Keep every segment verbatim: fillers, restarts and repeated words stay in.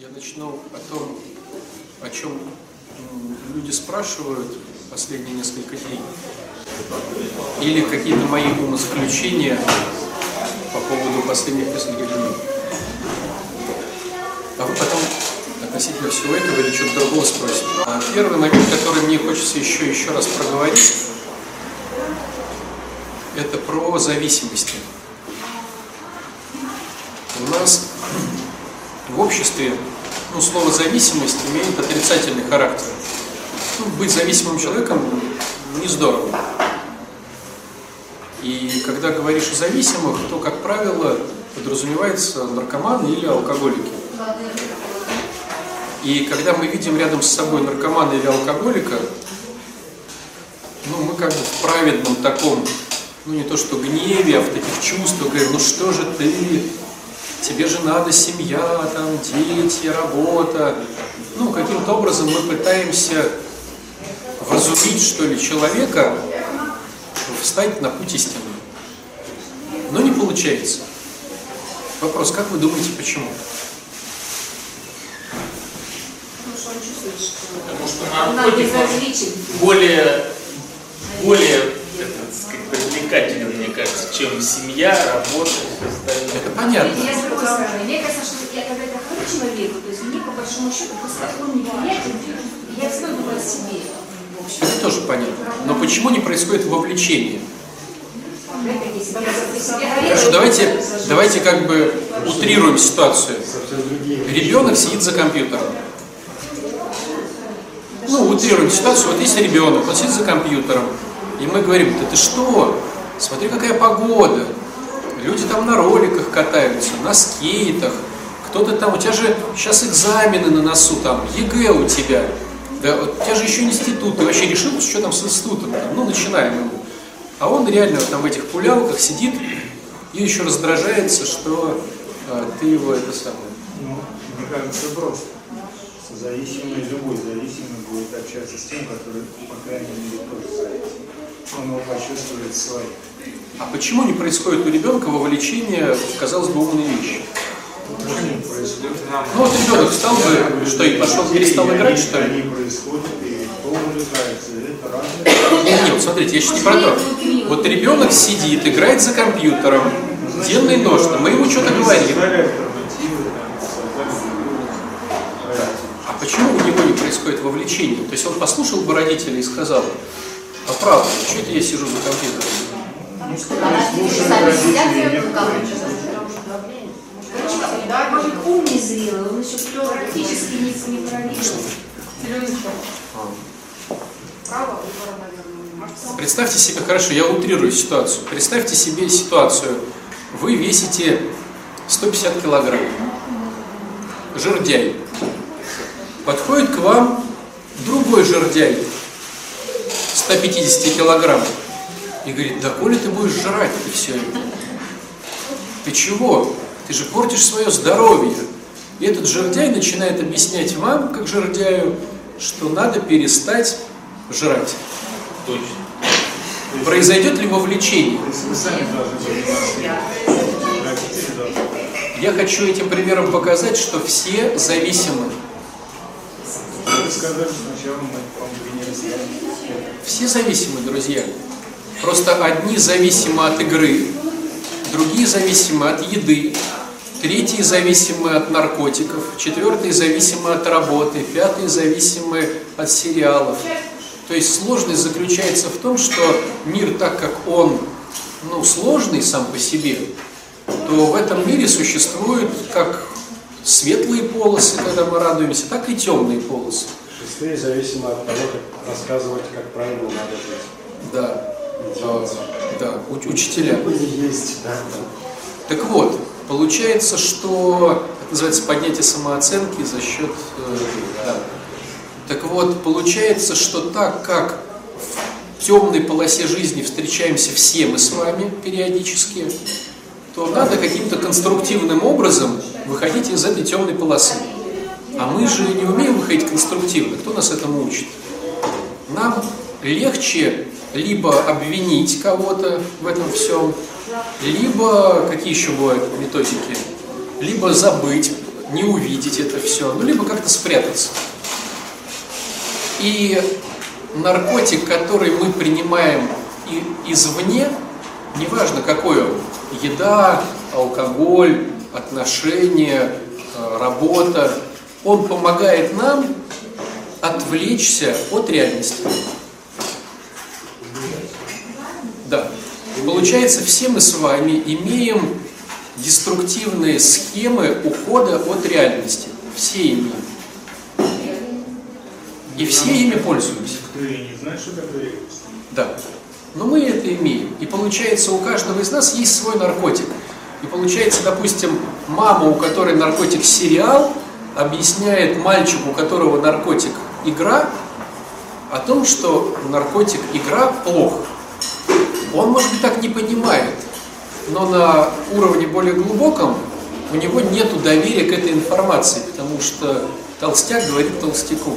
Я начну о том, о чем люди спрашивают последние несколько дней, или какие-то мои умозаключения по поводу последних нескольких дней. А вы потом относительно всего этого или что-то другого спросите. А первый момент, который мне хочется еще еще раз проговорить, это про зависимости. У нас в обществе, ну, слово «зависимость» имеет отрицательный характер. Ну, быть зависимым человеком не здорово. И когда говоришь о зависимых, то, как правило, подразумевается наркоманы или алкоголики. И когда мы видим рядом с собой наркомана или алкоголика, ну, мы как бы в праведном таком, ну, не то что гневе, а в таких чувствах, говорим, ну что же ты... Тебе же надо семья, там, дети, работа. Ну, каким-то образом мы пытаемся вразумить, что ли, человека, встать на путь истины. Но не получается. Вопрос, как вы думаете, почему? Потому что наркотик более, более привлекателен, мне кажется, чем семья, работа. Это понятно. Я согласна. Мне кажется, что я когда это хожу человеку, то есть мне по большому счету просто не приятен, я все думаю о себе. Это тоже понятно. Но почему не происходит вовлечение? Хорошо, давайте, давайте как бы утрируем ситуацию. Ребенок сидит за компьютером. Ну, утрируем ситуацию. Вот есть ребенок, он сидит за компьютером. И мы говорим, да ты что? Смотри, какая погода. Люди там на роликах катаются, на скейтах, кто-то там, у тебя же сейчас экзамены на носу, там, ЕГЭ у тебя, да, у тебя же еще институт, ты вообще решил, что там с институтом, там, ну, начинаем его. А он реально там в этих пулялках сидит и еще раздражается, что а, ты его это самое. Ну, мне кажется, просто. Зависимый, любой зависимый будет общаться с тем, который, по крайней мере, тоже зависим. Он его почувствует своим. А почему не происходит у ребенка вовлечение, казалось бы, умные вещи? Ну вот ребенок встал бы, что и пошел, перестал играть, что ли? Нет, вот смотрите, я сейчас не про то. Вот ребенок сидит, играет за компьютером, денно и ношно, мы ему что-то говорим. А почему у него не происходит вовлечение? То есть он послушал бы родителей и сказал, а правда, что это я сижу за компьютером? Ну, представьте себе, хорошо, я утрирую ситуацию. Представьте себе ситуацию. Вы весите сто пятьдесят килограмм. Жердяй. Подходит к вам другой жердяй сто пятьдесят килограмм. И говорит, да коли ты будешь жрать это все это? Ты чего? Ты же портишь свое здоровье. И этот жердяй начинает объяснять вам, как жердяю, что надо перестать жрать. Точно. Произойдет ли вовлечение? Я хочу этим примером показать, что все зависимы. Все зависимы, друзья. Просто одни зависимы от игры, другие зависимы от еды, третьи зависимы от наркотиков, четвертые зависимы от работы, пятые зависимы от сериалов. То есть сложность заключается в том, что мир, так как он, ну, сложный сам по себе, то в этом мире существуют как светлые полосы, когда мы радуемся, так и темные полосы. Шестые зависимы от того, как рассказывать, как правильно надо жить. Да. Да, учителя. Так вот, получается, что это называется поднятие самооценки за счет... Да. Так вот, получается, что так как в темной полосе жизни встречаемся все мы с вами периодически, то надо каким-то конструктивным образом выходить из этой темной полосы. А мы же не умеем выходить конструктивно. Кто нас этому учит? Нам легче либо обвинить кого-то в этом всем, либо, какие еще бывают методики, либо забыть не увидеть это все, ну, либо как-то спрятаться. И наркотик, который мы принимаем извне, неважно какую, еда, алкоголь, отношения, работа, он помогает нам отвлечься от реальности. Да. Получается, все мы с вами имеем деструктивные схемы ухода от реальности. Все имеем. И все ими пользуемся. Кто и не знает, что такое реальность. Да. Но мы это имеем. И получается, у каждого из нас есть свой наркотик. И получается, допустим, мама, у которой наркотик сериал, объясняет мальчику, у которого наркотик игра, о том, что наркотик игра плох. Он, может быть, так не понимает, но на уровне более глубоком у него нет доверия к этой информации, потому что толстяк говорит толстяку.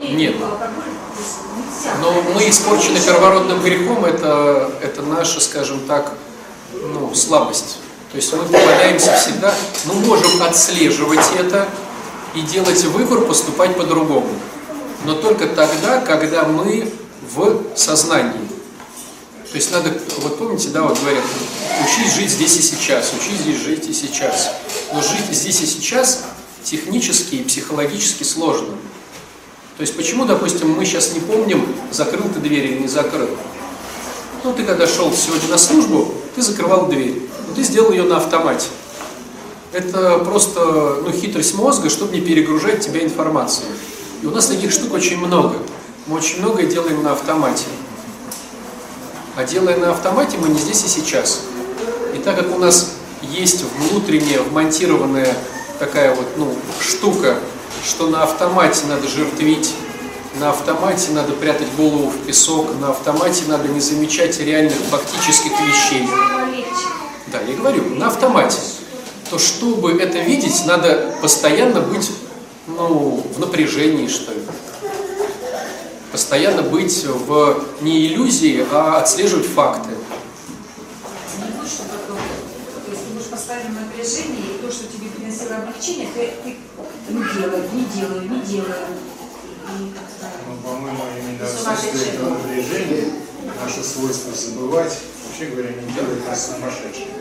Нет. Но мы испорчены первородным грехом, это, это наша, скажем так, ну, слабость. То есть мы попадаемся всегда, мы можем отслеживать это и делать выбор, поступать по-другому. Но только тогда, когда мы в сознании. То есть надо, вот помните, да, вот говорят, учись жить здесь и сейчас, учись здесь жить и сейчас. Но жить здесь и сейчас технически и психологически сложно. То есть почему, допустим, мы сейчас не помним, закрыл ты дверь или не закрыл. Ну, ты когда шел сегодня на службу, ты закрывал дверь, но ты сделал ее на автомате. Это просто, ну, хитрость мозга, чтобы не перегружать тебя информацией. И у нас таких штук очень много. Мы очень многое делаем на автомате. А делая на автомате, мы не здесь и сейчас. И так как у нас есть внутренняя, вмонтированная такая вот, ну, штука, что на автомате надо жертвить, на автомате надо прятать голову в песок, на автомате надо не замечать реальных фактических вещей. Да, я говорю, на автомате. То чтобы это видеть, надо постоянно быть, ну, в напряжении, что ли. Постоянно быть в не иллюзии, а отслеживать факты. Не то, что потом, то есть ты будешь поставлен в напряжение, и то, что тебе приносило облегчение, ты, ты... Не делаю, не делаю, не делаю. Ну, по-моему, именно отсутствие этого напряжения, наше свойство забывать, вообще говоря, не делает нас сумасшедшими.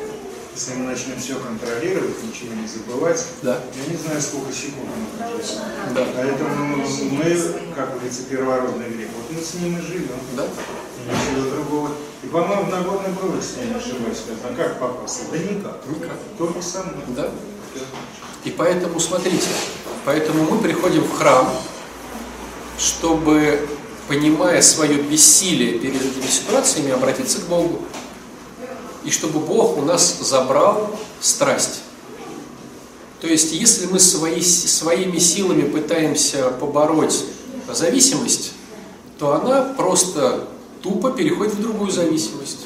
Если мы начнем все контролировать, ничего не забывать, да. Я не знаю, сколько секунд мы проживем. Да. Поэтому мы, как говорится, первородный грех. Вот мы с ним и живем. Да. Ничего другого. И, по-моему, на Нагорный был, если я не ошибаюсь, сказано, как попался? Да никак. Никак. Только со мной. Да. И поэтому, смотрите, поэтому мы приходим в храм, чтобы, понимая свое бессилие перед этими ситуациями, обратиться к Богу. И чтобы Бог у нас забрал страсть. То есть, если мы свои, своими силами пытаемся побороть зависимость, то она просто тупо переходит в другую зависимость.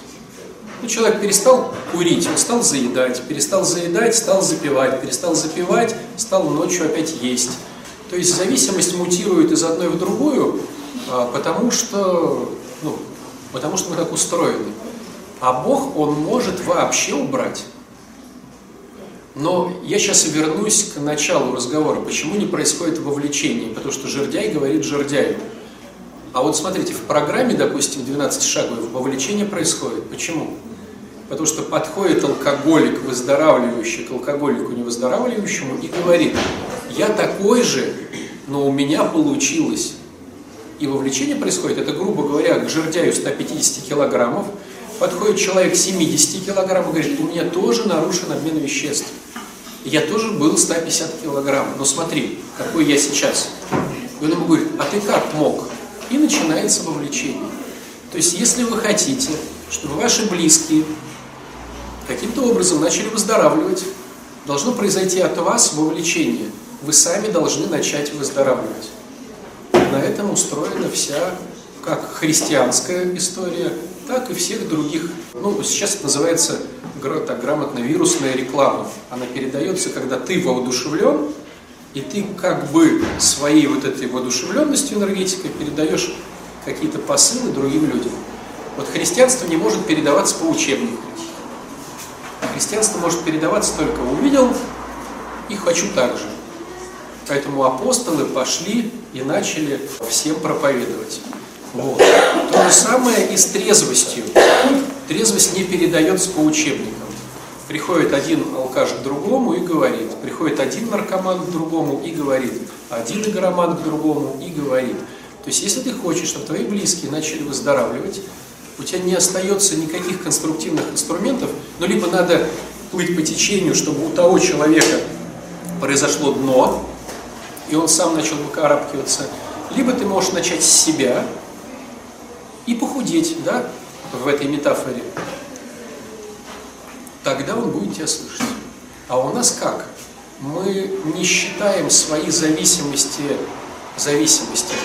Ну, человек перестал курить, он стал заедать, перестал заедать, стал запивать, перестал запивать, стал ночью опять есть. То есть зависимость мутирует из одной в другую, потому что, ну, потому что мы так устроены. А Бог, Он может вообще убрать. Но я сейчас вернусь к началу разговора, почему не происходит вовлечение, потому что жердяй говорит жердяю. А вот смотрите, в программе, допустим, двенадцать шагов вовлечение происходит. Почему? Потому что подходит алкоголик, выздоравливающий, к алкоголику невыздоравливающему и говорит, я такой же, но у меня получилось. И вовлечение происходит, это, грубо говоря, к жердяю сто пятьдесят килограммов, подходит человек семьдесят килограммов и говорит, у меня тоже нарушен обмен веществ. Я тоже был сто пятьдесят килограмм, но смотри, какой я сейчас. И он ему говорит, а ты как мог? И начинается вовлечение. То есть, если вы хотите, чтобы ваши близкие каким-то образом начали выздоравливать, должно произойти от вас вовлечение. Вы сами должны начать выздоравливать. На этом устроена вся как христианская история, так и всех других. Ну, сейчас это называется так грамотно вирусная реклама. Она передается, когда ты воодушевлен, и ты как бы своей вот этой воодушевленностью энергетикой передаешь какие-то посылы другим людям. Вот христианство не может передаваться по учебнику. Христианство может передаваться только увидел и хочу так же. Поэтому апостолы пошли и начали всем проповедовать. Вот. То же самое и с трезвостью. Трезвость не передается по учебникам. Приходит один алкаш к другому и говорит. Приходит один наркоман к другому и говорит. Один игроман к другому и говорит. То есть, если ты хочешь, чтобы твои близкие начали выздоравливать, у тебя не остается никаких конструктивных инструментов, но либо надо плыть по течению, чтобы у того человека произошло дно, и он сам начал выкарабкиваться, либо ты можешь начать с себя и похудеть, да, в этой метафоре. Тогда он будет тебя слышать. А у нас как? Мы не считаем свои зависимости зависимостями.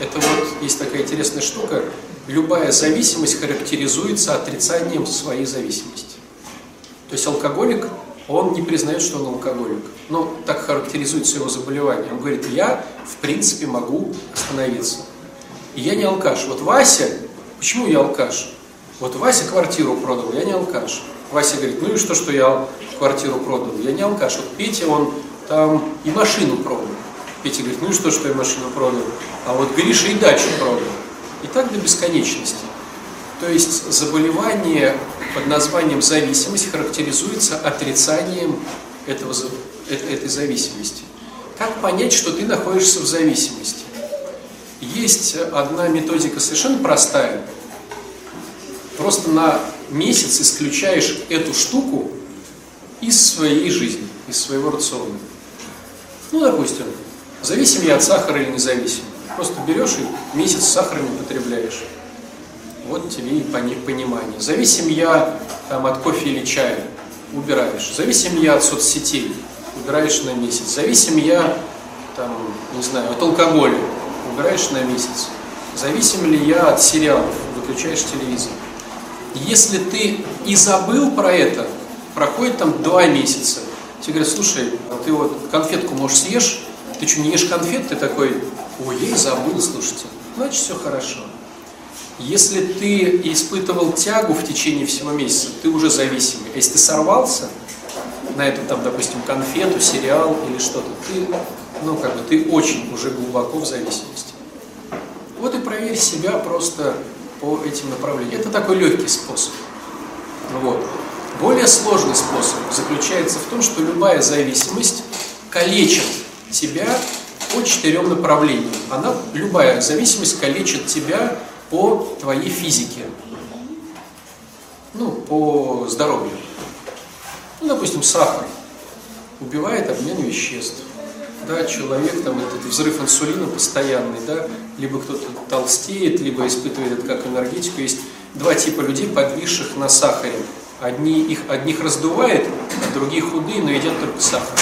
Это вот есть такая интересная штука. Любая зависимость характеризуется отрицанием своей зависимости. То есть алкоголик, он не признает, что он алкоголик. Но так характеризуется его заболевание. Он говорит, я в принципе могу остановиться. И я не алкаш. Вот Вася, почему я алкаш? Вот Вася квартиру продал, я не алкаш. Вася говорит, ну и что, что я квартиру продал? Я не алкаш. Вот Петя, он там и машину продал. Петя говорит, ну и что, что я машину продал? А вот Гриша и дачу продал. И так до бесконечности. То есть заболевание под названием зависимость характеризуется отрицанием этого, этой зависимости. Как понять, что ты находишься в зависимости? Есть одна методика совершенно простая. Просто на месяц исключаешь эту штуку из своей жизни, из своего рациона. Ну, допустим, зависим я от сахара или не зависим. Просто берешь и месяц сахара не потребляешь. Вот тебе и понимание. Зависим я там, от кофе или чая, убираешь. Зависим я от соцсетей, убираешь на месяц. Зависим я там, не знаю, от алкоголя, убираешь на месяц. Зависим ли я от сериалов, выключаешь телевизор. Если ты и забыл про это, проходит там два месяца. Тебе говорят, слушай, ты вот конфетку можешь съешь, ты что, не ешь конфет? Ты такой, ой, я и забыл, слушайте. Значит, все хорошо. Если ты испытывал тягу в течение всего месяца, ты уже зависимый. А если ты сорвался на эту, там, допустим, конфету, сериал или что-то, ты, ну, как бы, ты очень уже глубоко в зависимости. Вот и проверь себя просто по этим направлениям. Это такой легкий способ. Вот. Более сложный способ заключается в том, что любая зависимость калечит тебя по четырем направлениям. Она, любая зависимость калечит тебя по твоей физике, ну, по здоровью. Ну, допустим, сахар убивает обмен веществ. Да, человек, там, этот взрыв инсулина постоянный, да, либо кто-то толстеет, либо испытывает это как энергетику. Есть два типа людей, подвисших на сахаре. Одни, их, одних раздувает, а другие худые, но едят только сахар.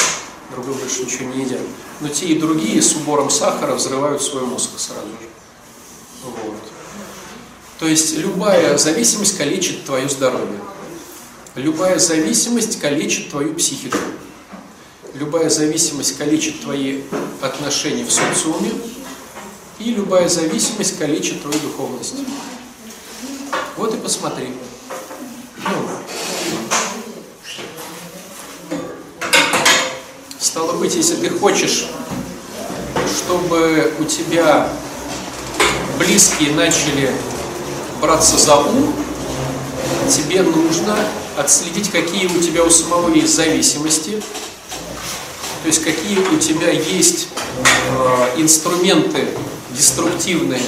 Другие больше ничего не едят. Но те и другие с убором сахара взрывают свой мозг сразу же. Вот. То есть любая зависимость калечит твое здоровье. Любая зависимость калечит твою психику. Любая зависимость калечит твои отношения в социуме. И любая зависимость калечит твою духовность. Вот и посмотри. Ну. Стало быть, если ты хочешь, чтобы у тебя близкие начали браться за ум, тебе нужно отследить, какие у тебя у самого есть зависимости, то есть какие у тебя есть э, инструменты деструктивные,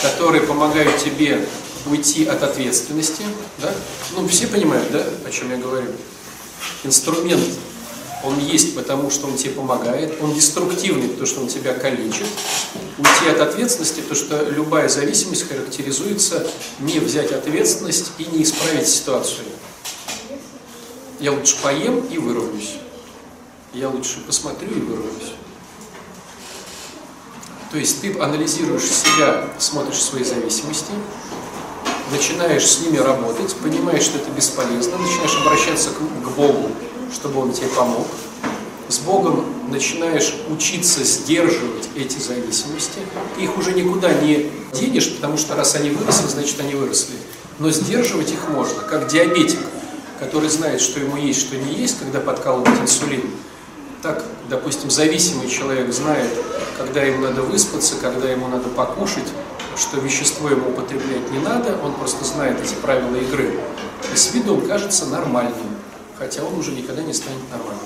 которые помогают тебе уйти от ответственности. Да? Ну, все понимают, да, о чем я говорю? Инструмент, он есть, потому что он тебе помогает, он деструктивный, потому что он тебя калечит. Уйти от ответственности, потому что любая зависимость характеризуется не взять ответственность и не исправить ситуацию. Я лучше поем и выровняюсь. Я лучше посмотрю и вырвусь. То есть ты анализируешь себя, смотришь свои зависимости, начинаешь с ними работать, понимаешь, что это бесполезно, начинаешь обращаться к, к Богу, чтобы Он тебе помог. С Богом начинаешь учиться сдерживать эти зависимости. Ты их уже никуда не денешь, потому что раз они выросли, значит они выросли. Но сдерживать их можно, как диабетик. который знает, что ему есть, что не есть, когда подкалывает инсулин, так, допустим, зависимый человек знает, когда ему надо выспаться, когда ему надо покушать, что вещество ему употреблять не надо, он просто знает эти правила игры. И с виду он кажется нормальным, хотя он уже никогда не станет нормальным.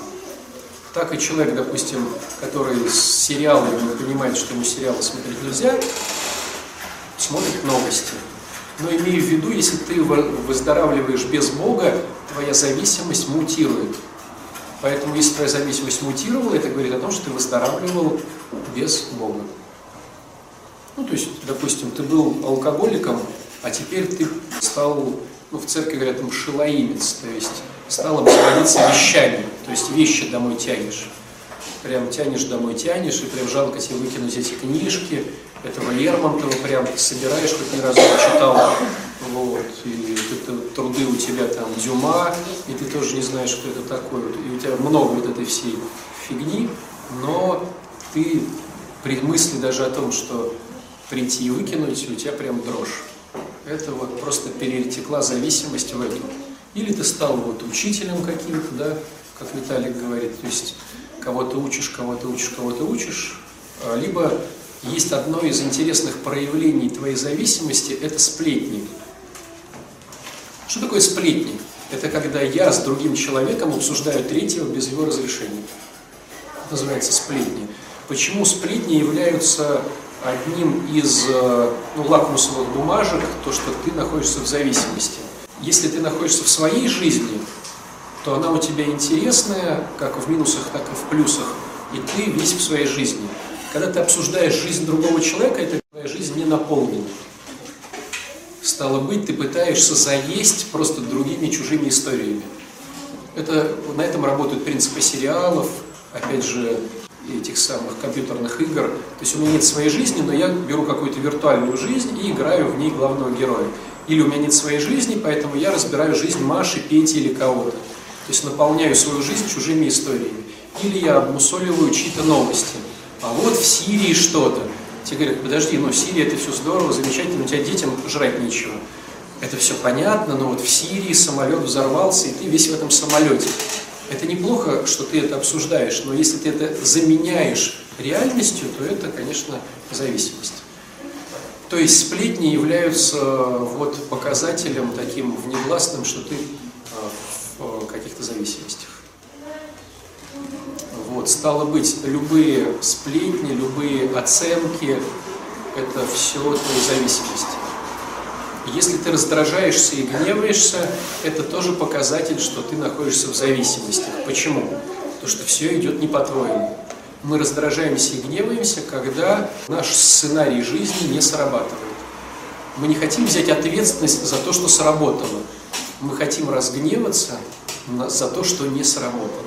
Так и человек, допустим, который с сериалами понимает, что ему сериалы смотреть нельзя, смотрит новости. Но имея в виду, если ты выздоравливаешь без Бога, твоя зависимость мутирует. Поэтому, если твоя зависимость мутировала, это говорит о том, что ты выздоравливал без Бога. Ну, то есть, допустим, ты был алкоголиком, а теперь ты стал, ну, в церкви говорят, мшелоимец, то есть стал обзаводиться вещами, то есть вещи домой тянешь. Прям тянешь домой, тянешь, и прям жалко тебе выкинуть эти книжки, этого Лермонтова прям собираешь, хоть ни разу не читал, вот, и это, труды у тебя там Дюма, и ты тоже не знаешь, что это такое, и у тебя много вот этой всей фигни, но ты при мысли даже о том, что прийти и выкинуть, у тебя прям дрожь. Это вот просто перетекла зависимость в этом. Или ты стал вот учителем каким-то, да, как Виталик говорит, то есть кого-то учишь, кого-то учишь, кого-то учишь, либо есть одно из интересных проявлений твоей зависимости – это сплетни. Что такое сплетни? Это когда я с другим человеком обсуждаю третьего без его разрешения. Это называется сплетни. Почему сплетни являются одним из, ну, лакмусовых бумажек, то, что ты находишься в зависимости? Если ты находишься в своей жизни, то она у тебя интересная, как в минусах, так и в плюсах, и ты весь в своей жизни. Когда ты обсуждаешь жизнь другого человека, это твоя жизнь не наполнена. Стало быть, ты пытаешься заесть просто другими чужими историями. Это, на этом работают принципы сериалов, опять же, этих самых компьютерных игр. То есть у меня нет своей жизни, но я беру какую-то виртуальную жизнь и играю в ней главного героя. Или у меня нет своей жизни, поэтому я разбираю жизнь Маши, Пети или кого-то. То есть наполняю свою жизнь чужими историями. Или я обмусоливаю чьи-то новости. А вот в Сирии что-то. Тебе говорят, подожди, ну в Сирии это все здорово, замечательно, у тебя детям жрать нечего. Это все понятно, но вот в Сирии самолет взорвался, и ты весь в этом самолете. Это неплохо, что ты это обсуждаешь, но если ты это заменяешь реальностью, то это, конечно, зависимость. То есть сплетни являются вот показателем таким внегласным, что ты в каких-то зависимостях. Вот, стало быть, любые сплетни, любые оценки – это все твои зависимости. Если ты раздражаешься и гневаешься, это тоже показатель, что ты находишься в зависимости. Почему? Потому что все идет не по-твоему. Мы раздражаемся и гневаемся, когда наш сценарий жизни не срабатывает. Мы не хотим взять ответственность за то, что сработало. Мы хотим разгневаться за то, что не сработало.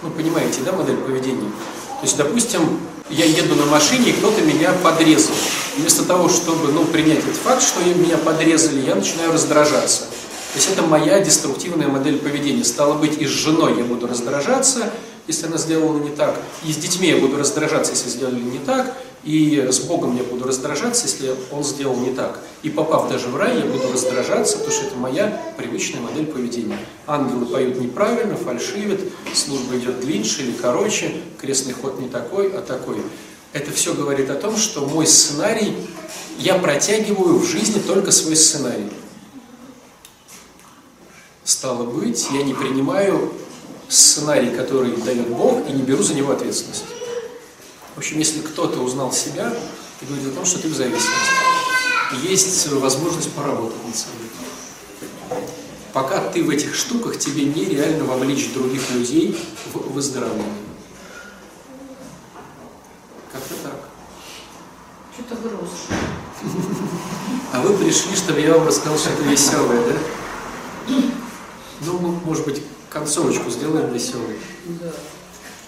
Ну, понимаете, да, модель поведения? То есть, допустим, я еду на машине, и кто-то меня подрезал. Вместо того, чтобы, ну, принять этот факт, что меня подрезали, я начинаю раздражаться. То есть это моя деструктивная модель поведения. Стало быть, и с женой я буду раздражаться, если она сделала не так, и с детьми я буду раздражаться, если сделали не так, и с Богом я буду раздражаться, если Он сделал не так. И попав даже в рай, я буду раздражаться, потому что это моя привычная модель поведения. Ангелы поют неправильно, фальшивят, служба идет длиннее или короче, крестный ход не такой, а такой. Это все говорит о том, что мой сценарий, я протягиваю в жизни только свой сценарий. Стало быть, я не принимаю сценарий, который дает Бог, и не беру за него ответственность. В общем, если кто-то узнал себя, это говорит о том, что ты в зависимости. Есть возможность поработать над собой. Пока ты в этих штуках, тебе нереально вовлечь других людей в выздоровление. Как-то так. Что-то грустно. А вы пришли, чтобы я вам рассказал что-то веселое, да? Ну, может быть, концовочку сделаем веселой. Да.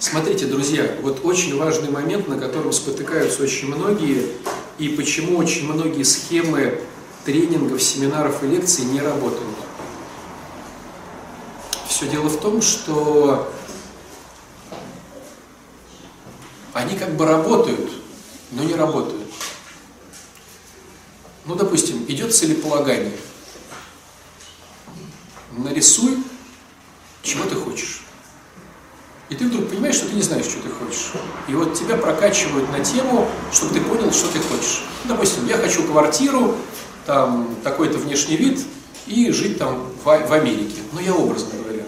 Смотрите, друзья, вот очень важный момент, на котором спотыкаются очень многие, и почему очень многие схемы тренингов, семинаров и лекций не работают. Все дело в том, что они как бы работают, но не работают. Ну, допустим, идет целеполагание. Нарисуй чего ты хочешь. И ты вдруг понимаешь, что ты не знаешь, что ты хочешь. И вот тебя прокачивают на тему, чтобы ты понял, что ты хочешь. Допустим, я хочу квартиру, там, такой-то внешний вид, и жить там в, в Америке. Ну, я образно говорю.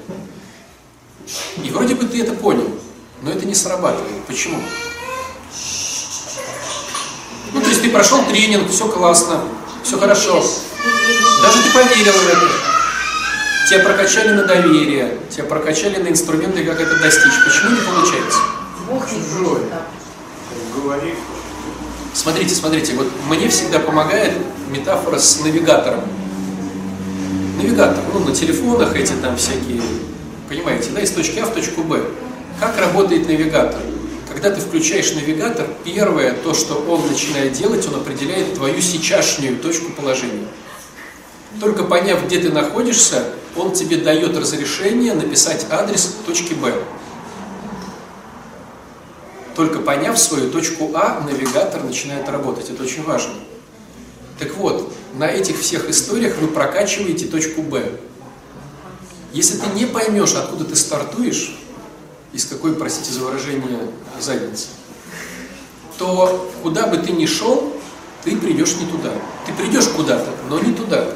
И вроде бы ты это понял, но это не срабатывает. Почему? Ну, то есть ты прошел тренинг, все классно, все хорошо. Даже ты поверил в это. Тебя прокачали на доверие, тебя прокачали на инструменты, как это достичь. Почему не получается? Бог чужой. Смотрите, смотрите, вот мне всегда помогает метафора с навигатором. Навигатор, ну, на телефонах эти там всякие, понимаете, да, из точки А в точку Б. Как работает навигатор? Когда ты включаешь навигатор, первое, то, что он начинает делать, он определяет твою сейчасшнюю точку положения. Только поняв, где ты находишься, он тебе дает разрешение написать адрес точки Б. Только поняв свою точку А, навигатор начинает работать. Это очень важно. Так вот, на этих всех историях вы прокачиваете точку Б. Если ты не поймешь, откуда ты стартуешь, из какой, простите за выражение, задницы, то куда бы ты ни шел, ты придешь не туда. Ты придешь куда-то, но не туда.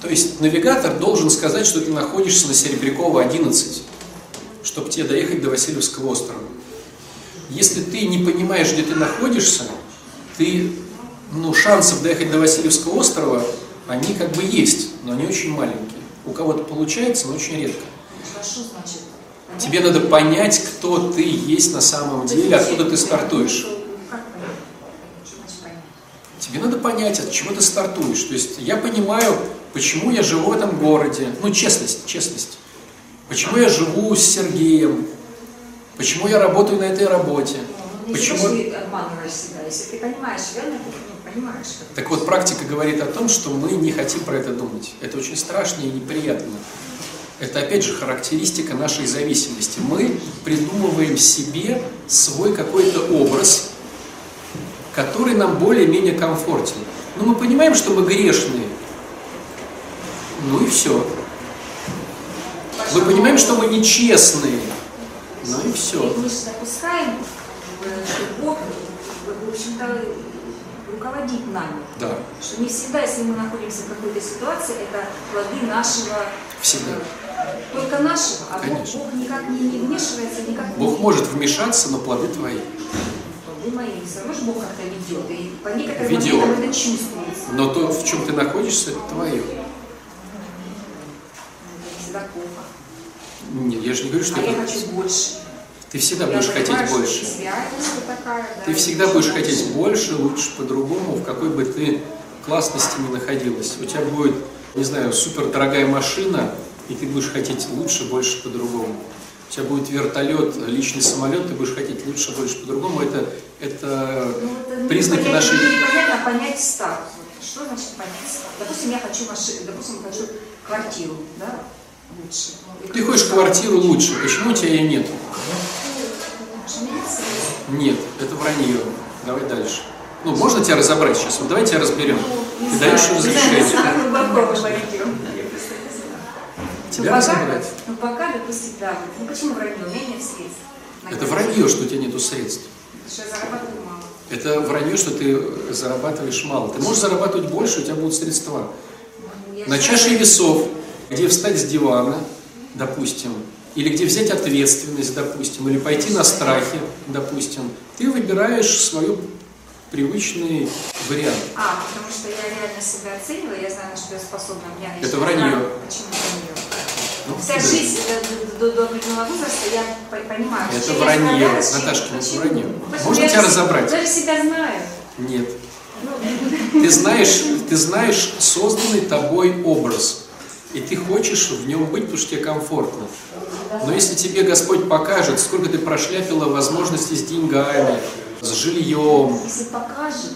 То есть навигатор должен сказать, что ты находишься на Серебряково одиннадцать, чтобы тебе доехать до Васильевского острова. Если ты не понимаешь, где ты находишься, ты, ну, шансов доехать до Васильевского острова, они как бы есть, но они очень маленькие. У кого-то получается, но очень редко. Хорошо, значит, тебе надо понять, кто ты есть на самом деле, откуда ты стартуешь. Тебе надо понять, от чего ты стартуешь. То есть я понимаю, почему я живу в этом городе. Ну, честность, честность. Почему я живу с Сергеем? Почему я работаю на этой работе? Почему... Так вот, практика говорит о том, что мы не хотим про это думать. Это очень страшно и неприятно. Это, опять же, характеристика нашей зависимости. Мы придумываем себе свой какой-то образ, который нам более-менее комфортен. Но мы понимаем, что мы грешные. Ну и все. Мы понимаем, что мы нечестные. Ну и все. Мы же допускаем, что Бог, в общем-то, руководит нами. Да. Что не всегда, если мы находимся в какой-то ситуации, это плоды нашего... Всегда. Только нашего. А Бог, Бог никак не, не вмешивается, никак не... Бог может вмешаться, но плоды твои. Плоды мои. Все равно же Бог как-то ведет. И по некоторым моментам это чувствуется. Но то, в чем ты находишься, это твое. Нет, я же не говорю, что а ты... я хочу больше. Ты всегда я будешь понимаю, хотеть больше. Такая, да, ты всегда будешь лучше. хотеть больше, лучше по-другому, в какой бы ты классности ни находилась. У тебя будет, не знаю, супер дорогая машина, и ты будешь хотеть лучше, больше, по-другому. У тебя будет вертолет, личный самолет, ты будешь хотеть лучше, больше, по-другому. Это, это, это признаки понятно, нашей... Непонятно понять старт. Что значит понять старт? Допустим, я хочу машину, допустим, я хочу квартиру, да? Лучше. Ты хочешь квартиру лучше, почему у тебя ее нет? Нет, это вранье. Давай дальше. Ну, можно тебя разобрать сейчас? Вот давайте разберем. Ты даешь разрешение. Тебя разобрать? Ну, пока, допустим, да. Ну, почему вранье? У меня нет средств. Это вранье, что у тебя нету средств. Потому что я зарабатываю мало. Это вранье, что ты зарабатываешь мало. Ты можешь зарабатывать больше, у тебя будут средства. На чаше весов. Где встать с дивана, допустим, или где взять ответственность, допустим, или пойти на страхи, допустим, ты выбираешь свой привычный вариант. А, потому что я реально себя оцениваю, я знаю, на что я способна. Я это вранье. Знаю, почему вранье? Ну, вся да. жизнь до, до, до определенного возраста, я понимаю. Это вранье. Наташка, это вранье. Можно тебя разобрать? Я даже себя знаю. Нет. Ну. Ты знаешь, ты знаешь созданный тобой образ. И ты хочешь в нем быть, потому что тебе комфортно. Но если тебе Господь покажет, сколько ты прошляпила возможности с деньгами, с жильем. Если покажет.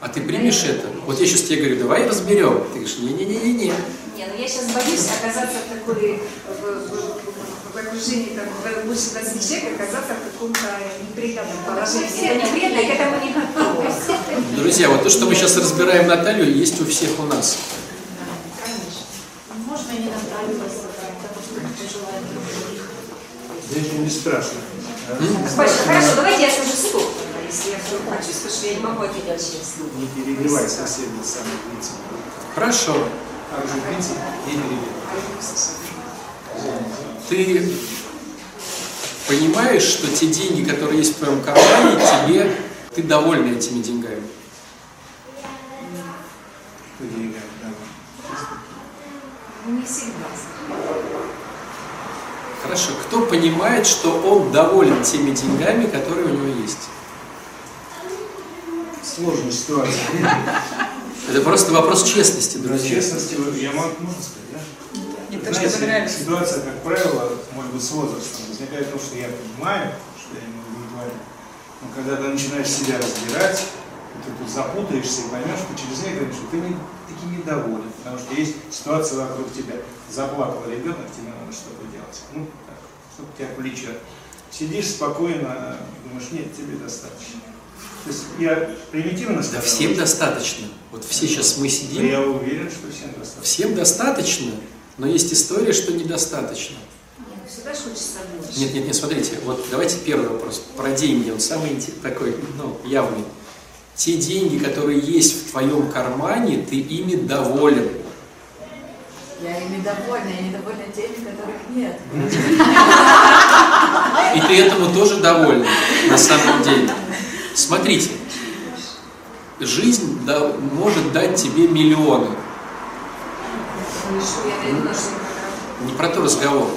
А ты примешь да, это? Вот я сейчас тебе говорю, давай разберем. Ты говоришь, не-не-не-не-не. Не, ну я сейчас боюсь оказаться в такой, в, в, в окружении, там, больше двадцати человек, оказаться в каком-то неприятном положении. Это не вредно, к этому не готовы. Друзья, вот то, что мы сейчас разбираем Наталью, есть у всех у нас. Женщина не страшно. Спасибо. Хорошо, давайте я скажу слово, если я вдруг почувствую, что я не могу отвечать через слово. Не перебивай совсем на самом принципе. Хорошо. А уже принцип не перебивай. Ты понимаешь, что те деньги, которые есть в твоем кармане, тебе, ты довольна этими деньгами? Не всегда. Хорошо. Кто понимает, что он доволен теми деньгами, которые у него есть? Сложная ситуация. Это просто вопрос честности, друзья. Честности, я могу, можно сказать, да? Нет, то, знаете, что ситуация, как правило, может быть, с возрастом. Возникает то, что я понимаю, что я не говорю. Но когда ты начинаешь себя разбирать, ты тут запутаешься и поймешь, что через некоторое, что ты не, таки недоволен, потому что есть ситуация вокруг тебя. Заплакал ребенок, тебе надо что-то делать. Ну, так, чтобы тебя плечо. Сидишь спокойно, думаешь, нет, тебе достаточно. То есть я примитивно сказал. Да всем достаточно. Вот все сейчас мы сидим. Я уверен, что всем достаточно. Всем достаточно, но есть история, что недостаточно. Нет, всегда хочется больше. Нет, нет, нет, смотрите, вот давайте первый вопрос про деньги, он самый такой, ну, явный. Те деньги, которые есть в твоем кармане, ты ими доволен. Я ими довольна, я недовольна теми, которых нет. И ты этому тоже довольна, на самом деле. Смотрите, жизнь да, может дать тебе миллионы. Не про то разговор.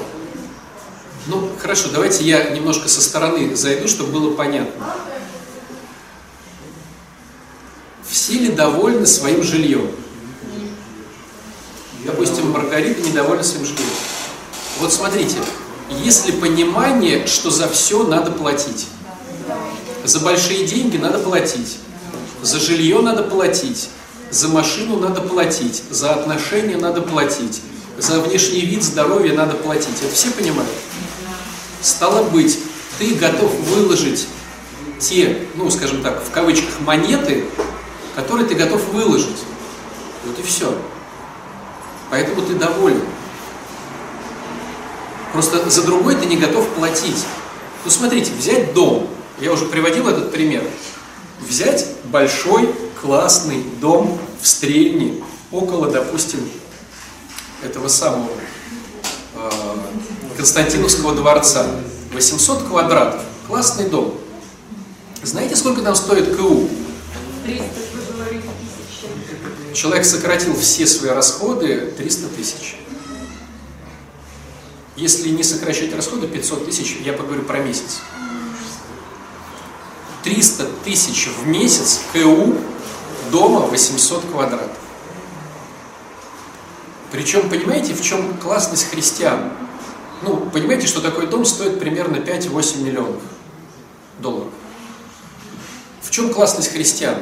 Ну, хорошо, давайте я немножко со стороны зайду, чтобы было понятно. Все ли довольны своим жильем? Допустим, Маргарита недовольна своим жильем. Вот смотрите, есть ли понимание, что за все надо платить? За большие деньги надо платить, за жилье надо платить, за машину надо платить, за отношения надо платить, за внешний вид здоровья надо платить. Это все понимают? Стало быть, ты готов выложить те, ну, скажем так, в кавычках, монеты, которые ты готов выложить. Вот и все. Поэтому ты доволен. Просто за другой ты не готов платить. Ну, смотрите, взять дом. Я уже приводил этот пример. Взять большой, классный дом в Стрельне, около, допустим, этого самого э, Константиновского дворца. восемьсот квадратов. Классный дом. Знаете, сколько там стоит КУ? Человек сократил все свои расходы триста тысяч. Если не сокращать расходы, пятьсот тысяч, я поговорю про месяц. триста тысяч в месяц КУ дома восемьсот квадратов. Причем, понимаете, в чем классность христиан? Ну, понимаете, что такой дом стоит примерно пять-восемь миллионов долларов. В чем классность христиан?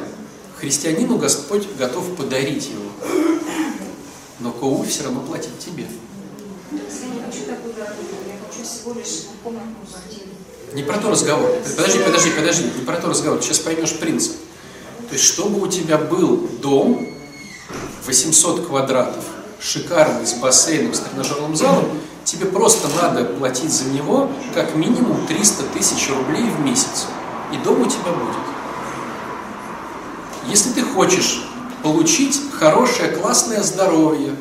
Христианину Господь готов подарить его, но КУ все равно платит тебе. Я не хочу такую дорогую, я хочу всего лишь комнатную квартиру. Не про то разговор. Подожди, подожди, подожди, не про то разговор. Сейчас поймешь принцип. То есть, чтобы у тебя был дом восемьсот квадратов, шикарный, с бассейном, с тренажерным залом, тебе просто надо платить за него как минимум триста тысяч рублей в месяц. И дом у тебя будет. Если ты хочешь получить хорошее, классное здоровье,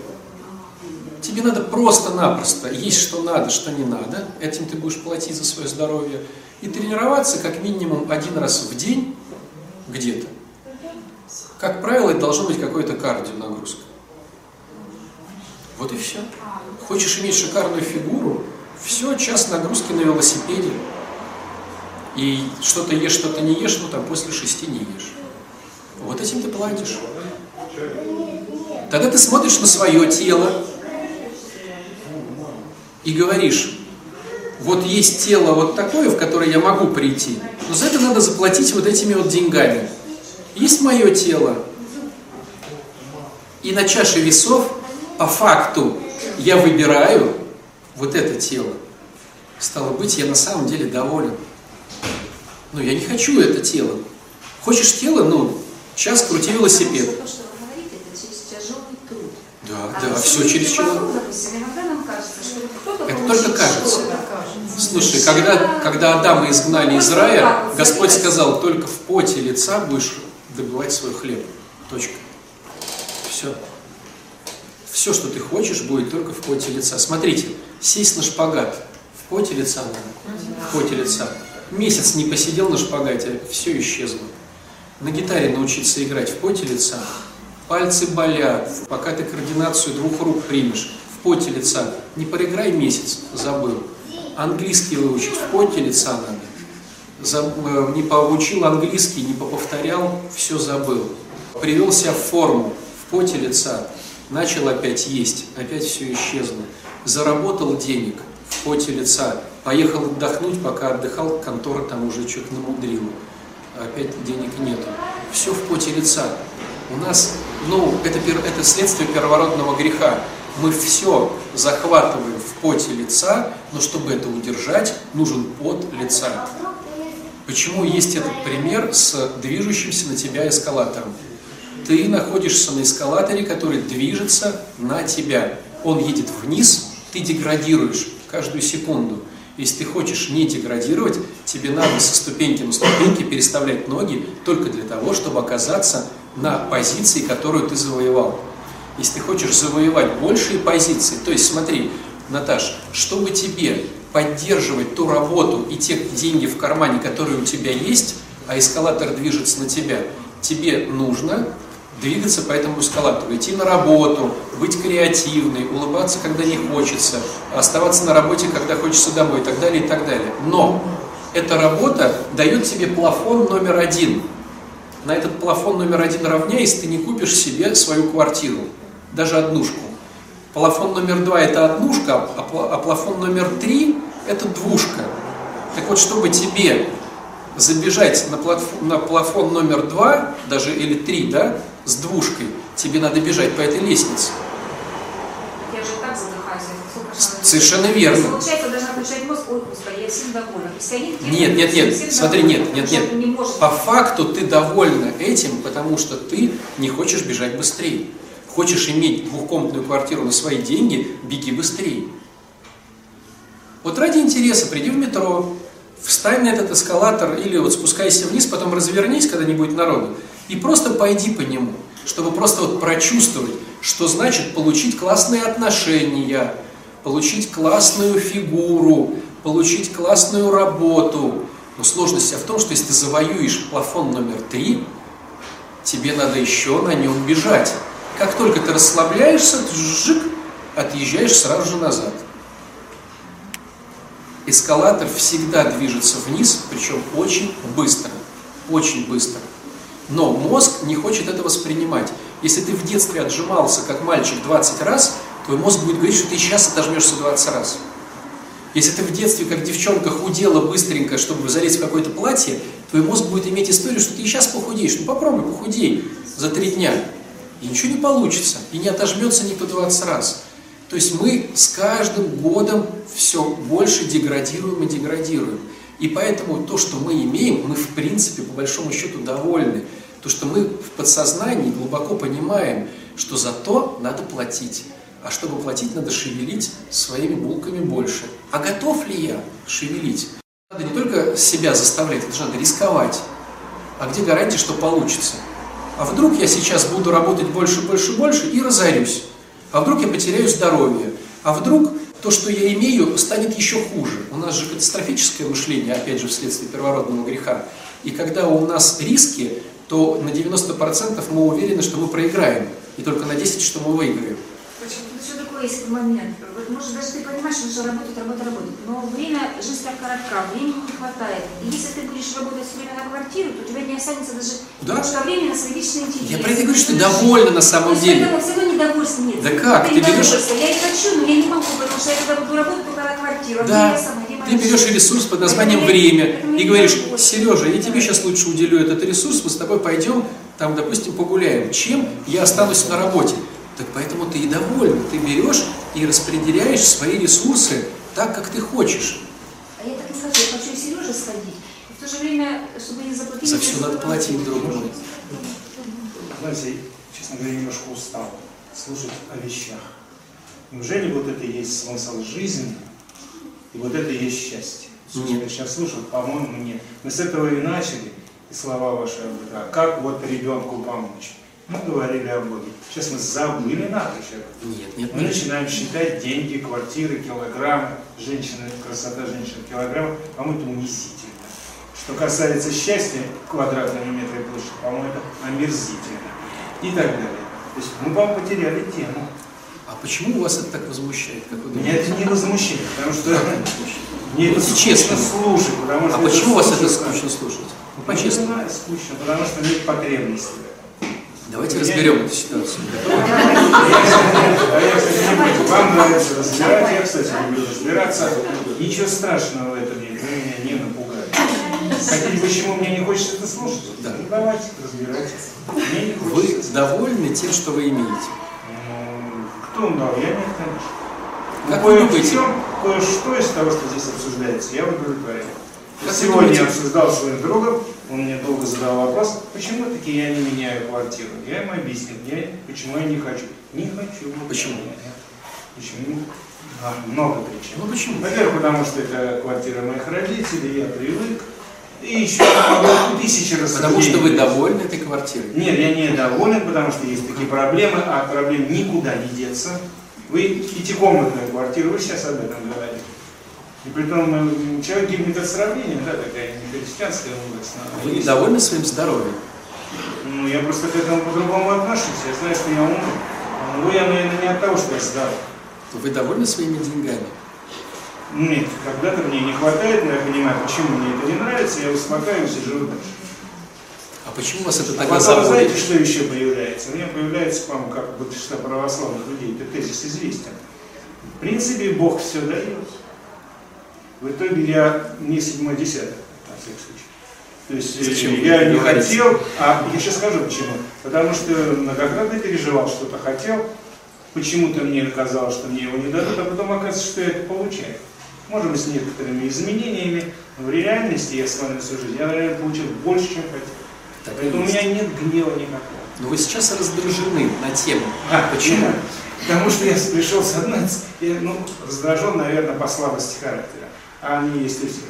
тебе надо просто-напросто есть что надо, что не надо, этим ты будешь платить за свое здоровье, и тренироваться как минимум один раз в день где-то. Как правило, это должно быть какое-то кардио нагрузка. Вот и все. Хочешь иметь шикарную фигуру, все, час нагрузки на велосипеде, и что-то ешь, что-то не ешь, ну там после шести не ешь. Вот этим ты платишь. Тогда ты смотришь на свое тело и говоришь, вот есть тело вот такое, в которое я могу прийти, но за это надо заплатить вот этими вот деньгами. Есть мое тело. И на чаше весов, по факту, я выбираю вот это тело. Стало быть, я на самом деле доволен. Но я не хочу это тело. Хочешь тело, ну... Сейчас крути велосипед. То, что вы говорите, это через тяжелый труд. Да, а да, все через тяжелый труд. Иногда нам кажется, что кто-то это только кажется. Слушай, когда, когда Адама изгнали из рая, Господь сказал, только в поте лица будешь добывать свой хлеб. Точка. Все. Все, что ты хочешь, будет только в поте лица. Смотрите, сесть на шпагат. В поте лица надо. В поте лица. Месяц не посидел на шпагате, все исчезло. На гитаре научиться играть в поте лица. Пальцы болят, пока ты координацию двух рук примешь. В поте лица. Не проиграй месяц, забыл. Английский выучить в поте лица надо. Заб... Не поучил английский, не поповторял, все забыл. Привел себя в форму, в поте лица. Начал опять есть, опять все исчезло. Заработал денег в поте лица. Поехал отдохнуть, пока отдыхал, контора там уже что-то намудрила. Опять денег нету. Все в поте лица. У нас, ну, это, это следствие первородного греха. Мы все захватываем в поте лица, но чтобы это удержать, нужен пот лица. Почему есть этот пример с движущимся на тебя эскалатором? Ты находишься на эскалаторе, который движется на тебя. Он едет вниз, ты деградируешь каждую секунду. Если ты хочешь не деградировать, тебе надо со ступеньки на ступеньки переставлять ноги только для того, чтобы оказаться на позиции, которую ты завоевал. Если ты хочешь завоевать большие позиции, то есть смотри, Наташ, чтобы тебе поддерживать ту работу и те деньги в кармане, которые у тебя есть, а эскалатор движется на тебя, тебе нужно двигаться по этому эскалатору, идти на работу, быть креативной, улыбаться, когда не хочется, оставаться на работе, когда хочется домой и так далее, и так далее. Но эта работа дает тебе плафон номер один. На этот плафон номер один равняясь, ты не купишь себе свою квартиру, даже однушку. Плафон номер два – это однушка, а плафон номер три – это двушка. Так вот, чтобы тебе забежать на, плаф... на плафон номер два, даже или три, да, с двушкой, тебе надо бежать по этой лестнице. Я же так задыхаюсь. Я Совершенно верно. Если получается, должна получать мозг, ой, господи, я всем довольна. Они, нет, нет, нет, всем смотри, довольны. нет, нет, нет. Не по факту ты довольна этим, потому что ты не хочешь бежать быстрее. Хочешь иметь двухкомнатную квартиру на свои деньги, беги быстрее. Вот ради интереса приди в метро, встань на этот эскалатор или вот спускайся вниз, потом развернись, когда не будет народу, и просто пойди по нему, чтобы просто вот прочувствовать, что значит получить классные отношения, получить классную фигуру, получить классную работу. Но сложность в том, что если ты завоюешь плафон номер три, тебе надо еще на нем бежать. Как только ты расслабляешься, жжик, отъезжаешь сразу же назад. Эскалатор всегда движется вниз, причем очень быстро, очень быстро. Но мозг не хочет это воспринимать. Если ты в детстве отжимался, как мальчик, двадцать раз, твой мозг будет говорить, что ты сейчас отожмешься двадцать раз. Если ты в детстве, как девчонка, худела быстренько, чтобы залезть в какое-то платье, твой мозг будет иметь историю, что ты сейчас похудеешь. Ну попробуй, похудей за три дня. И ничего не получится, и не отожмется ни по двадцать раз. То есть мы с каждым годом все больше деградируем и деградируем. И поэтому то, что мы имеем, мы в принципе по большому счету довольны. То, что мы в подсознании глубоко понимаем, что за то надо платить. А чтобы платить, надо шевелить своими булками больше. А готов ли я шевелить? Надо не только себя заставлять, это же надо рисковать. А где гарантия, что получится? А вдруг я сейчас буду работать больше, больше, больше и разорюсь? А вдруг я потеряю здоровье? А вдруг то, что я имею, станет еще хуже? У нас же катастрофическое мышление, опять же, вследствие первородного греха. И когда у нас риски, то на девяносто процентов мы уверены, что мы проиграем. И только на десять процентов, что мы выиграем. Что такое есть момент? Может, даже ты понимаешь, что нужно работать, работать, работать. Но время, жизнь так коротка, времени не хватает. И если ты будешь работать все время на квартиру, то у тебя не останется даже немножко времени на свои личные интересы. Я про это говорю, что ты довольна на самом деле. Поэтому все равно недовольство нет. Да как? Ты берешь... Я не хочу, но я не могу, потому что я когда буду работать только на квартиру. Да. Ты берешь ресурс под названием время и говоришь, Сережа, я тебе сейчас лучше уделю этот ресурс, мы с тобой пойдем, там, допустим, погуляем, чем я останусь на работе. Так поэтому ты и довольна, ты берешь и распределяешь свои ресурсы так, как ты хочешь. А я так и скажу, я хочу и Сереже сходить, и в то же время, чтобы не заплатить... За все надо платить другому. Знаете, честно говоря, немножко устал слушать о вещах. Неужели вот это и есть смысл жизни? И вот это и есть счастье. Mm-hmm. Я сейчас слушал, по-моему, нет. Мы с этого и начали, и слова ваши об этом. Как вот ребенку помочь? Мы говорили об этом. Сейчас мы забыли напрочь об этом. Нет, нет, мы нет. начинаем считать деньги, квартиры, килограммы. Женщины, красота женщин килограмм, по-моему, это унизительно. Что касается счастья, квадратного метра и площадь, по-моему, это омерзительно. И так далее. То есть мы вам потеряли тему. А почему вас это так возмущает? Как вы думаете? Меня это не возмущает, потому что это, мне это честно слушать. А почему вас это скучно слушать? Ну, по-честному. Скучно, потому что нет потребности. Давайте разберем эту ситуацию. Вам нравится разбирать, я, кстати, люблю разбираться. Ничего страшного в этом нет, вы меня не напугали. Хотите, почему мне не хочется это слушать? Да. Ну, давайте разбирайтесь. Мне не хочется. Вы довольны тем, что вы имеете? Ну, кто он дал? Я нет, конечно. Как вы любите? Кое-что из того, что здесь обсуждается, я удовлетворяю. Сегодня я обсуждал своим другом, он мне долго задал вопрос, почему-таки я не меняю квартиру. Я ему объяснил, я, почему я не хочу. Не хочу. Почему? Почему? А, много причин. Ну, почему? Во-первых, потому что это квартира моих родителей, я привык. И еще тысячи раз. Потому что вы довольны этой квартирой? Нет, я не доволен, потому что есть такие проблемы, а от проблем никуда не деться. Вы пятикомнатная квартира, вы сейчас об этом говорите. И при том, человек гибнет от сравнения, да, такая не христианская область. Вы недовольны своим здоровьем? Ну, я просто к этому по-другому отношусь. Я знаю, что я умный. Но я, наверное, не от того, что я здоров. Вы довольны своими деньгами? Нет, когда-то мне не хватает, но я понимаю, почему мне это не нравится, я успокаиваюсь и живу дальше. А почему вас это так заботит? А вы знаете, что еще появляется? У меня появляется, по-моему, как большинство православных людей, это тезис известен. В принципе, Бог все дает. В итоге я не седьмой десяток, во всяком случае. То есть зачем я не хотел, а я сейчас скажу почему. Потому что многократно переживал, что-то хотел, почему-то мне казалось, что мне его не дадут, а потом оказывается, что я это получаю. Может быть, с некоторыми изменениями, но в реальности я с вами всю жизнь, я, наверное, получил больше, чем хотел. Поэтому у меня нет гнева никакого. Но вы сейчас раздражены на тему. А, почему? Да. Потому что я пришел с одной, ну, раздражен, наверное, по слабости характера. А они есть у всех.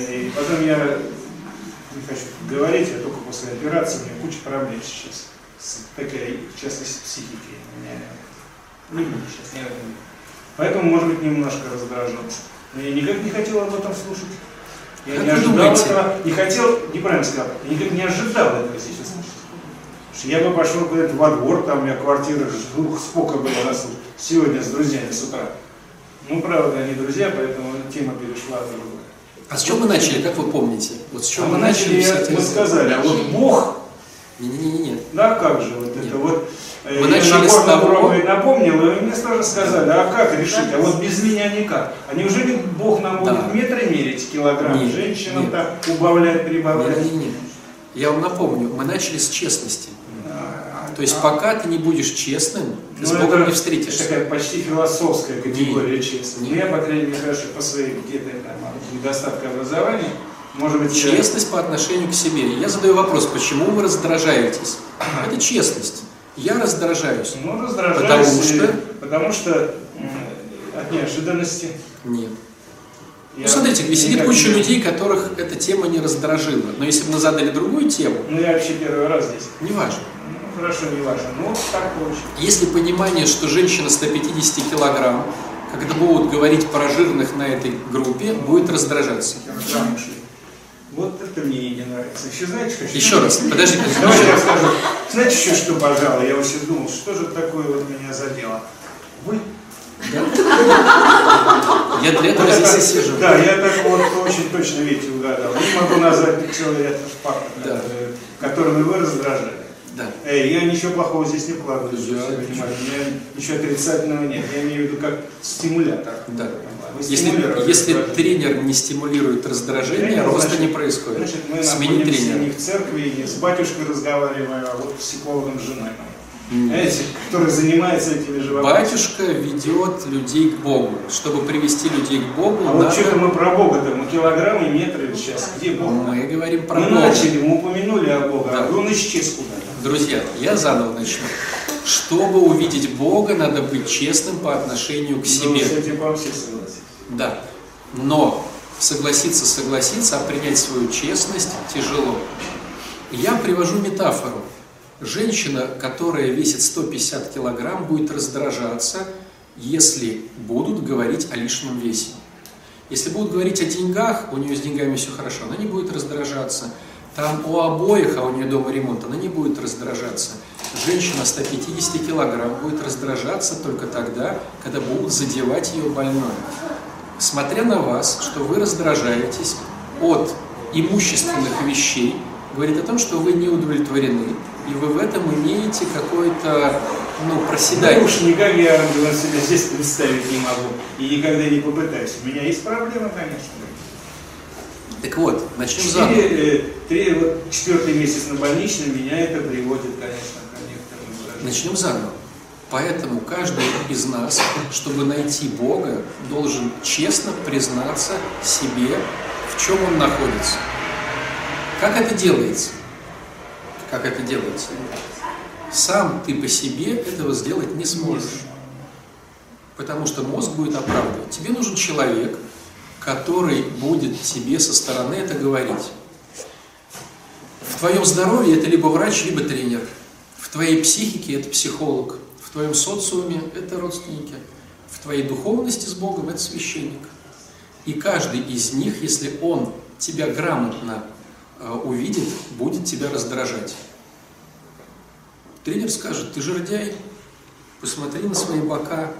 И потом я не хочу говорить, я только после операции, у меня куча проблем сейчас. Такая, в частности, психики. Не буду сейчас, не буду. Поэтому, может быть, немножко раздражен. Но я никак не хотел об этом слушать. Я как не ожидал думаете? Этого. Не хотел, неправильно сказал, я никак не ожидал этого сейчас слушать. Потому что я бы пошел говорит, во двор, там у меня квартира двух спока была на службе. Сегодня с друзьями с утра. Ну, правда, они друзья, поэтому тема перешла в другую. А с чего мы начали, как вы помните? Вот с чего а мы начали, начали мы сказали, а вот Бог... Не-не-не. Да, как же вот нет. это вот... Мы начали с того... Я напомнил, и мне тоже сказали, да. а как решить, да. а вот без меня никак. А неужели Бог нам да. будет метры мерить, килограмм, нет. женщинам нет. так убавлять, прибавлять? Не-не-не. Я вам напомню, мы начали с честности. То есть, а, пока ты не будешь честным, ты с Богом не встретишься. Это такая почти философская категория не, честности. Не. Я, по крайней мере, хорошо по своей где-то недостатке образования, может быть... Честность я... по отношению к себе. Я задаю вопрос, почему вы раздражаетесь? Это честность. Я раздражаюсь. Ну, раздражаюсь, потому что... Потому что от неожиданности... Нет. Я ну, смотрите, сидит куча не... людей, которых эта тема не раздражила. Но если бы мы задали другую тему... Ну, я вообще первый раз здесь. Неважно. Хорошо, не важно, но так получится. Если понимание, что женщина сто пятьдесят килограмм, когда будут говорить про жирных на этой группе, будет раздражаться. Вот это мне не нравится. Еще знаете, что... Еще раз, подожди. Давайте я расскажу. Знаете, еще что, пожалуй, я вообще думал, что же такое вот меня задело? Вы? Я для этого здесь и сижу. Да, я так вот очень точно, видите, угадал. Не могу назвать человека фактом, которым вы раздражали. Да. Эй, я ничего плохого здесь не вкладываю, да, ничего отрицательного нет. Я имею в виду как стимулятор. Да. Если, если тренер не стимулирует раздражение, тренер, роста значит, не происходит. Значит, мы Смени тренера. Не в церкви, не с батюшкой разговариваем, а вот с психологом женой. Знаете, который занимается этими же вопросами. Батюшка ведет людей к Богу. Чтобы привести людей к Богу, А надо... вот что-то мы про Бога-то, мы килограммы, метры сейчас. Где Бог? Мы говорим про мы Бога. Мы начали, мы упомянули о Боге, да. а он исчез куда-то. Друзья, я заново начну. Чтобы увидеть Бога, надо быть честным по отношению к себе. Ну, с этим вам все согласен. Да. но согласиться согласиться, а принять свою честность тяжело. Я привожу метафору. Женщина, которая весит сто пятьдесят килограмм, будет раздражаться, если будут говорить о лишнем весе. Если будут говорить о деньгах, у нее с деньгами все хорошо, она не будет раздражаться. Там у обоих, а у нее дома ремонт, она не будет раздражаться. Женщина сто пятьдесят килограмм будет раздражаться только тогда, когда будут задевать ее больное. Смотря на вас, что вы раздражаетесь от имущественных вещей, говорит о том, что вы не удовлетворены, и вы в этом имеете какое-то, ну, проседание. Ну уж никак я вам себя здесь представить не могу, и никогда не попытаюсь. У меня есть проблема, конечно. Так вот, начнем заново. Три, вот, четвертый месяц на больничном меня это приводит, конечно, к некоторым выражениям. Начнем заново. Поэтому каждый из нас, чтобы найти Бога, должен честно признаться себе, в чем он находится. Как это делается? Как это делается? Сам ты по себе этого сделать не сможешь. Потому что мозг будет оправдывать. Тебе нужен человек, который будет тебе со стороны это говорить. В твоем здоровье это либо врач, либо тренер. В твоей психике это психолог. В твоем социуме это родственники. В твоей духовности с Богом это священник. И каждый из них, если он тебя грамотно увидит, будет тебя раздражать. Тренер скажет: ты жердяй, посмотри на свои бока.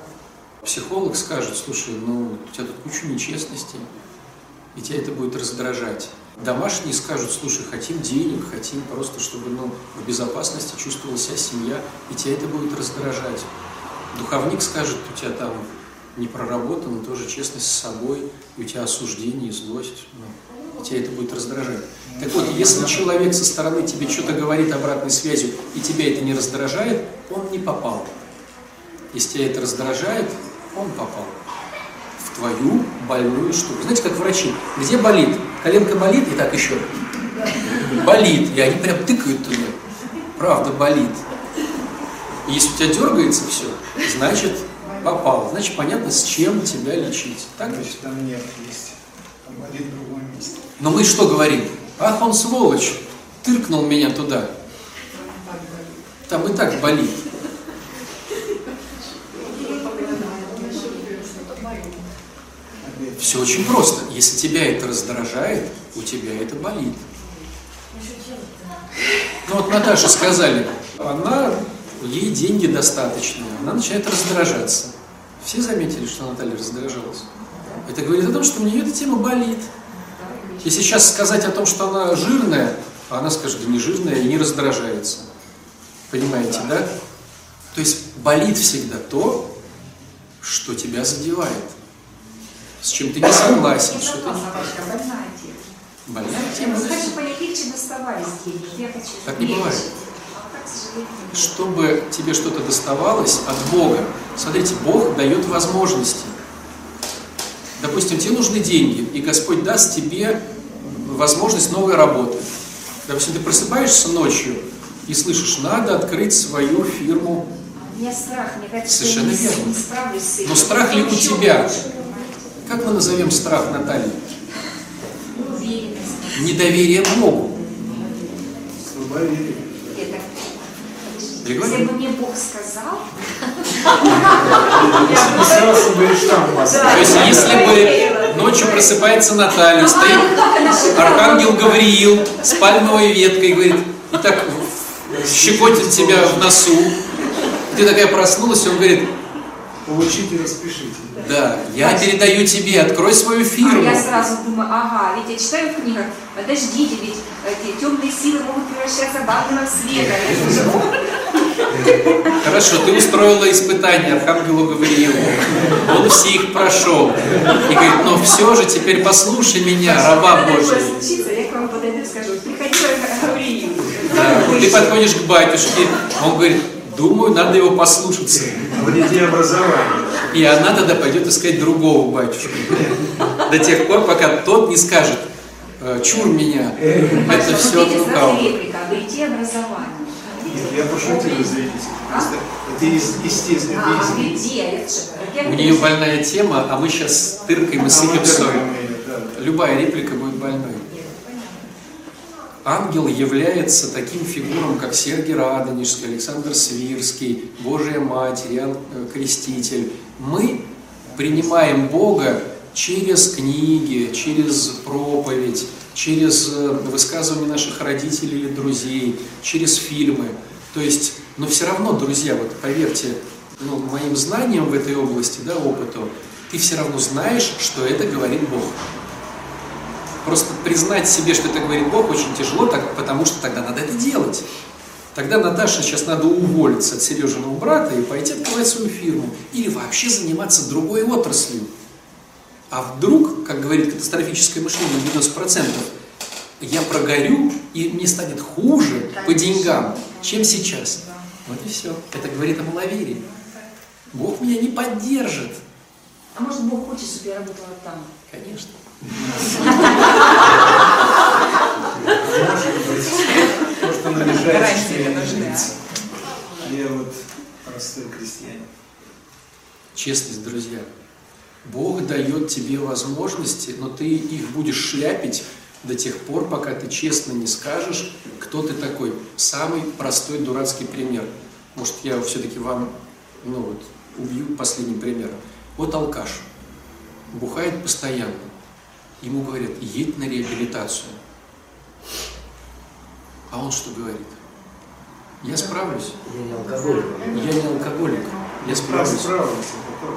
Психолог скажет: слушай, ну у тебя тут куча нечестностей, и тебя это будет раздражать. Домашние скажут: слушай, хотим денег, хотим просто, чтобы, ну, в безопасности чувствовала себя семья, и тебя это будет раздражать. Духовник скажет: у тебя там не проработана тоже честность с собой, и у тебя осуждение и злость. Ну, тебя это будет раздражать. Так вот, если человек со стороны тебе что-то говорит обратной связью, и тебя это не раздражает, он не попал. Если тебя это раздражает, он попал в твою больную штуку. Знаете, как врачи, где болит? Коленка болит, и так еще болит. И они прям тыкают туда. Правда, болит. И если у тебя дергается все, значит, попал. Значит, понятно, с чем тебя лечить. Так? Значит, там нерв есть. Там болит в другом месте. Но мы что говорим? Ах, он сволочь, тыркнул меня туда. Там и так болит. Все очень просто. Если тебя это раздражает, у тебя это болит. Ну вот Наташе сказали, она, ей деньги достаточно, она начинает раздражаться. Все заметили, что Наталья раздражалась? Это говорит о том, что у нее эта тема болит. Если сейчас сказать о том, что она жирная, она скажет: да не жирная, и не раздражается. Понимаете, да? да? То есть болит всегда то, что тебя задевает. С чем ты не согласен. Что ты... Больная тема. Так не бывает. Чтобы тебе что-то доставалось от Бога. Смотрите, Бог дает возможности. Допустим, тебе нужны деньги, и Господь даст тебе возможность новой работы. Допустим, ты просыпаешься ночью и слышишь: надо открыть свою фирму. У меня страх, мне кажется, совершенно не верно. Не Но страх ли у тебя? Как мы назовем страх, Наталья? Уверенность. Недоверие Богу. Слабоверие. Если бы мне Бог сказал, то есть, если бы ночью просыпается Наталья, стоит Архангел Гавриил с пальмовой веткой и говорит, и так щекотит тебя в носу, ты такая проснулась, и он говорит: получите, распишите. Да, я передаю тебе, открой свою фирму. А я сразу думаю: ага, ведь я читаю в книгах, подождите, ведь эти темные силы могут превращаться в ангелов света. Хорошо, ты устроила испытание Архангелу Гавриилу, он все их прошел. И говорит: но все же теперь послушай меня, раба Божия. Я к вам подойду и скажу: приходи, Гавриил. Да, ты подходишь к батюшке, он говорит: думаю, надо его послушаться. Вреди образование. И она тогда пойдет искать другого батюшку. До тех пор, пока тот не скажет: чур меня, это все от лукавого. Вреди образование. Я пошутил, извините. Это естественно. А где? У нее больная тема, а мы сейчас тыркаем и сыпем соль. Любая реплика будет больной. Ангел является таким фигурам, как Сергий Радонежский, Александр Свирский, Божия Матерь, Иоанн Креститель. Мы принимаем Бога через книги, через проповедь, через высказывания наших родителей или друзей, через фильмы. То есть, но все равно, друзья, вот поверьте, ну, моим знаниям в этой области, да, опыту, ты все равно знаешь, что это говорит Бог. Просто признать себе, что это говорит Бог, очень тяжело, так, потому что тогда надо это делать. Тогда Наташе сейчас надо уволиться от Сережиного брата и пойти открывать свою фирму. Или вообще заниматься другой отраслью. А вдруг, как говорит катастрофическое мышление девяносто процентов, я прогорю, и мне станет хуже по деньгам, чем сейчас. Вот и все. Это говорит о маловерии. Бог меня не поддержит. А может, Бог хочет, чтобы я работала там? Конечно. Может быть. Может, он обижается, что я не жрица. Я вот простой крестьянин. Честность, друзья. Бог дает тебе возможности, но ты их будешь шляпить до тех пор, пока ты честно не скажешь, кто ты такой. Самый простой дурацкий пример. Может, я все-таки вам, ну вот, убью последним примером. Вот алкаш. Бухает постоянно. Ему говорят, едь на реабилитацию. А он что говорит? Я справлюсь. Я не алкоголик. Я не алкоголик. Я справлюсь.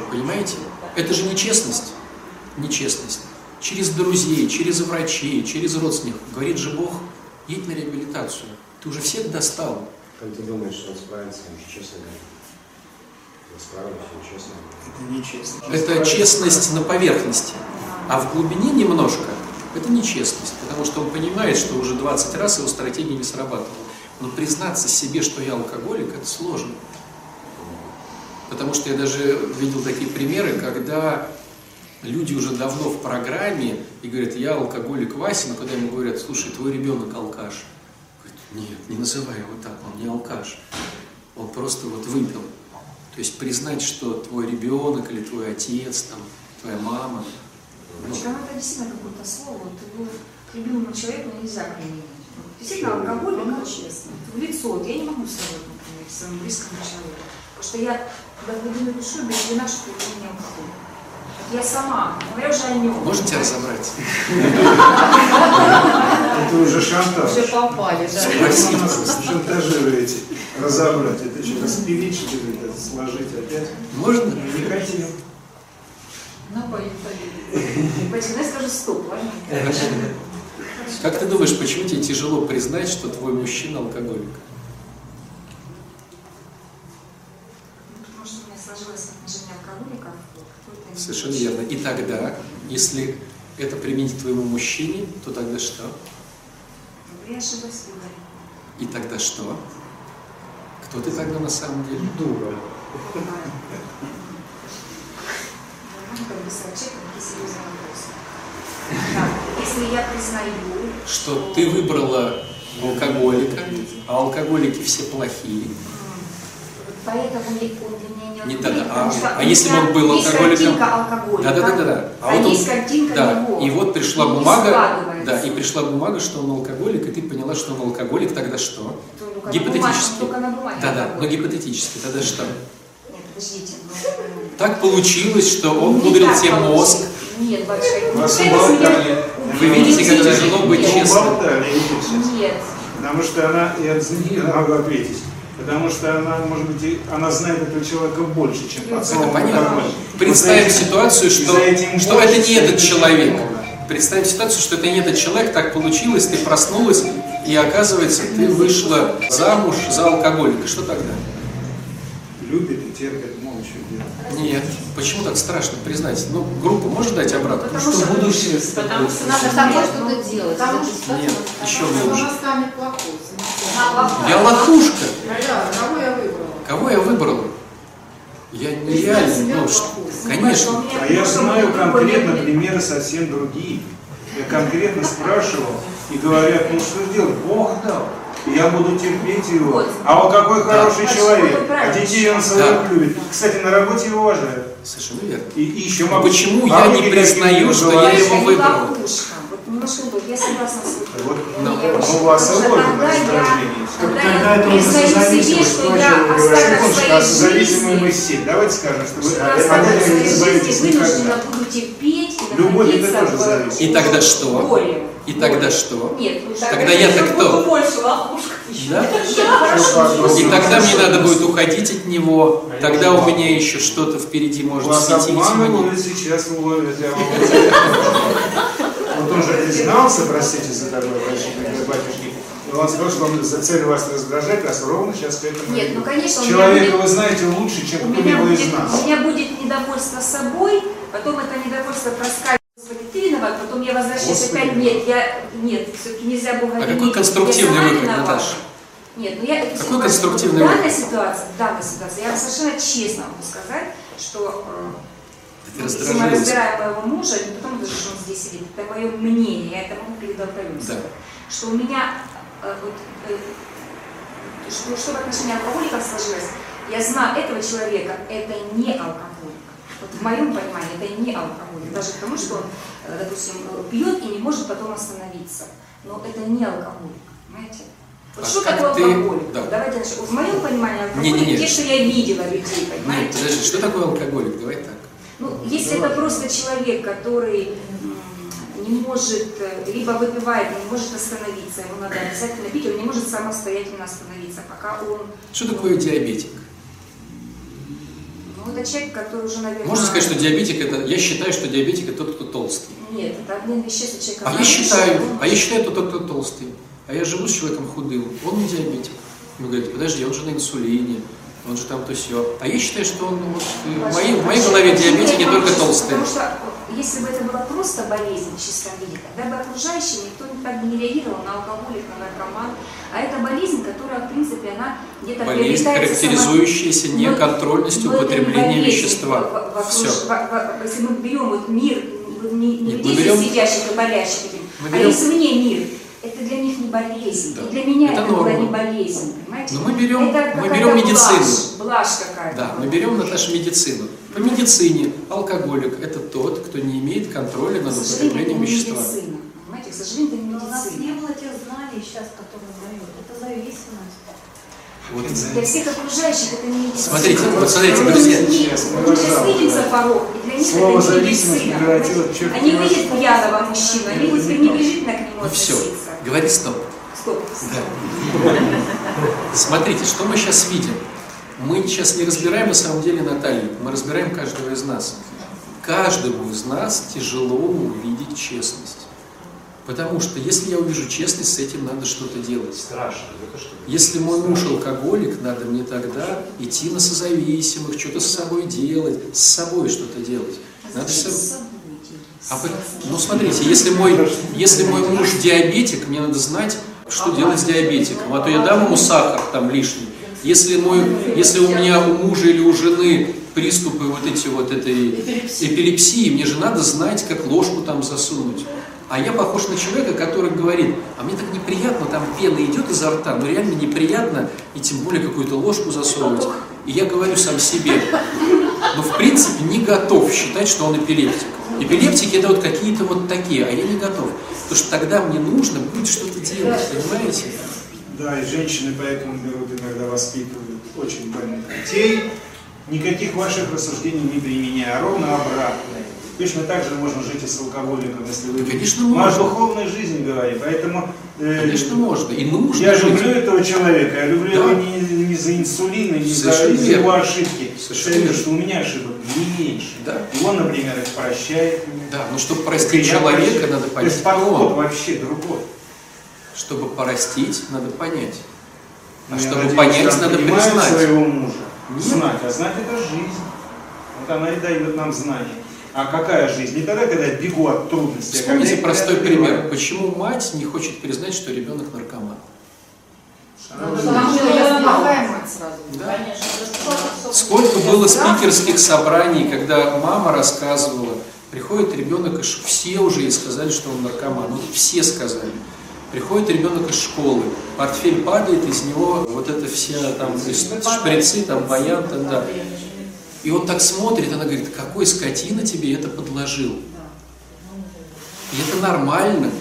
Понимаете? Это же нечестность. Нечестность. Через друзей, через врачей, через родственников. Говорит же Бог, едь на реабилитацию. Ты уже всех достал. Как ты думаешь, что он справится? Он же честно говорит. Я справлюсь, я честно говорю. Это нечестность. Это честность на поверхности. А в глубине немножко это нечестность, потому что он понимает, что уже двадцать раз его стратегия не срабатывала. Но признаться себе, что я алкоголик, это сложно. Потому что я даже видел такие примеры, когда люди уже давно в программе и говорят, я алкоголик Вася, но когда ему говорят, слушай, твой ребенок алкаш. Говорит, нет, не называй его так, он не алкаш, он просто вот выпил. То есть признать, что твой ребенок или твой отец, там, твоя мама. Значит, она объяснила какое-то слово, вот его к любимому человеку нельзя применить. Действительно, алкоголь, но честно. В лицо, вот я не могу сказать, например, своему близкому человеку. Потому что я в глубине души убеждена, что это не алкоголь. Я сама, говоря уже о нем. Можете разобрать? Это уже шантаж. Уже попали, да. Спасибо. Шантажируете. Разобрать. Это что, распилить, что ли, сложить опять? Можно? Не хотим. Почему я скажу стоп, ладно? Как ты думаешь, почему тебе тяжело признать, что твой мужчина алкоголик? Потому что у меня сложилось отношение алкоголика. Совершенно верно. И тогда, если это применить твоему мужчине, то тогда что? Я ошиблась в выборе. И тогда что? Кто ты тогда на самом деле? Дура. Если я признаю, что ты выбрала алкоголика, а алкоголики все плохие. Поэтому он для меня не алкоголик. А если бы он был алкоголиком? Да, да, да, да. А есть картинка него. И вот пришла бумага, да, и пришла бумага, что он алкоголик, и ты поняла, что он алкоголик, тогда что? Гипотетически. Да, да, но гипотетически, тогда что? Подождите, ну... Так получилось, что он пудрил тебе мозг. Нет, большая. Вас уболтали. Вы видите, как тяжело быть честным. Нет. Потому что она, я могу ответить, потому что она, может быть, она знает этого человека больше, чем пацан. Понятно. Представим ситуацию, что, что это не этот человек. Представим ситуацию, что это не этот человек, так получилось, ты проснулась, и оказывается, ты вышла замуж за алкоголика. Что тогда? Любит и терпит, мол, что делать. Нет, почему так страшно признать? Ну, группа может дать обратно? Потому что, что будущее... Потому что надо само что-то делать. Потому что... Что нет, еще лучше. Я лохушка. Кого я выбрала? Кого я выбрала? Я нереально, ну, что... Конечно. А я знаю конкретно примеры совсем другие. Я конкретно спрашивал и говорят, ну, что делать? Бог дал. я буду терпеть его. Вот. А он какой хороший да. человек. А детей он своих да. любит. Кстати, на работе его уважают. Совершенно верно. И, и еще могу... Почему я не признаю, что я его выбрал? Я согласна с вами. Вот, но у вас сложно на раздражение. Тогда это уже зависимость, прочего, зависимые мы все. Давайте скажем, что вы от этого не избавитесь никогда. Любовь это тоже зависимость. И тогда что? И тогда что? Нет, тогда я-то кто? Да? И тогда мне надо будет уходить от него, тогда у меня еще что-то впереди может светить. Он тоже признался, простите за такое обращение, батюшки, но он сказал, что он за цель вас раздражать, раз ровно сейчас к этому. Нет, ну конечно. Человека будет, вы знаете лучше, чем кто-либо из нас. У меня будет недовольство собой, потом это недовольство проскальзывает. Ты виноват, потом я возвращаюсь Господи. опять, нет, я, нет, все-таки нельзя было говорить. А какой конструктивный выход, Наташа? Нет, ну я... Это какой конструктивный выход? В данной ситуации, в данной ситуации, я совершенно честно могу сказать, что... Если мы разбираем моего мужа, не потому даже, что он здесь сидит, это мое мнение, я это могу предупреждать, да. что у меня, э, вот, э, что, что в отношении алкоголиков сложилось, я знаю этого человека, это не алкоголик. Вот в моем понимании это не алкоголик, даже потому что он, допустим, пьет и не может потом остановиться, но это не алкоголик, понимаете? Вот а что такое алкоголик? Да. Давайте, в моем понимании алкоголик, не, не, не. те, что я видела людей, понимаете? Нет, подожди, что такое алкоголик? Давай так. Ну, если это просто человек, который не может, либо выпивает, не может остановиться, ему надо обязательно пить, он не может самостоятельно остановиться, пока он... Что такое диабетик? Ну, это человек, который уже, наверное... Можно сказать, что диабетик это... Я считаю, что диабетик это тот, кто толстый. Нет, это обмен веществ у человека... А я считаю, а я считаю, это тот, кто толстый. А я живу с человеком худым, он не диабетик. Ему говорят, подожди, он же на инсулине. Он же там то все. А я считаю, что он вот, в, моей, в моей голове диабетики не только толстые. Потому что если бы это была просто болезнь в чистом виде, тогда бы окружающие никто так бы не реагировал на алкоголик, на наркоман. А это болезнь, которая, в принципе, она где-то болезнь, характеризующаяся само... неконтрольностью но, употребления болезнь, вещества. В, в, все. В, в, в, если мы берем вот мир, не, не людей берем... сидящих и болящих, а если мне мир, это для них не болезнь, да. и для меня это, это была не болезнь, понимаете? Но мы берем, это мы берем медицину. Блажь, блажь какая-то. Да, мы берем, Наташа, медицину. По медицине алкоголик – это тот, кто не имеет контроля над употреблением вещества. Медицина, понимаете, к сожалению, это не медицина. Но у нас не было тех знаний сейчас, которые дают. Это зависимость. Вот. Для всех окружающих это не медицина. Смотрите, вот смотрите, друзья. Мы сейчас видим за порог, и для них слово это не медицина. Они видят пьяного мужчину, они будут пренебрежительно к нему относиться. Говори стоп. Стоп. Да. Смотрите, что мы сейчас видим. Мы сейчас не разбираем, на самом деле, Наталью, мы разбираем каждого из нас. Каждому из нас тяжело увидеть честность. Потому что, если я увижу честность, с этим надо что-то делать. Страшно. Если мой муж алкоголик, надо мне тогда идти на созависимых, что-то с собой делать, с собой что-то делать. Надо с... А, ну, смотрите, если мой, если мой муж диабетик, мне надо знать, что делать с диабетиком. А то я дам ему сахар там лишний. Если, мой, если у меня у мужа или у жены приступы вот эти вот этой эпилепсии, мне же надо знать, как ложку там засунуть. А я похож на человека, который говорит, а мне так неприятно, там пена идет изо рта, ну реально неприятно, и тем более какую-то ложку засовывать. И я говорю сам себе, но в принципе не готов считать, что он эпилептик. Эпилептики это вот какие-то вот такие, а я не готов. Потому что тогда мне нужно будет что-то делать, понимаете? Да, и женщины поэтому берут иногда воспитывают очень больных детей. Никаких ваших рассуждений не применяя, а ровно обратное. Точно так же можно жить и с алкоголиком, если вы... Конечно, мы о духовной жизни говорим, поэтому... Э, Конечно, можно. И нужно я жить. люблю этого человека, я люблю да. его не, не за инсулин, не Совершенно за его ошибки. Совершенно верно. Что у меня ошибок не меньше. Да. И он, например, их прощает меня. Да, но чтобы простить человека, прощаю. надо понять. То есть подход вообще другой. Чтобы простить, надо понять. А я чтобы надеюсь, понять, надо признать. своего мужа. Нет. Знать. А знать это жизнь. Вот она и дает нам знания. А какая жизнь? Не тогда, когда я бегу от трудностей. Вспомните простой пример. Почему мать не хочет признать, что ребенок наркоман? Потому что я плохая мать сразу. Да? Конечно. Сколько было спикерских собраний, когда мама рассказывала, приходит ребенок, и все уже ей сказали, что он наркоман. Вот все сказали. Приходит ребенок из школы, портфель падает, из него вот это все там шприцы, там баян, там, да. И он так смотрит, она говорит, какой скотина тебе это подложил? И это нормально,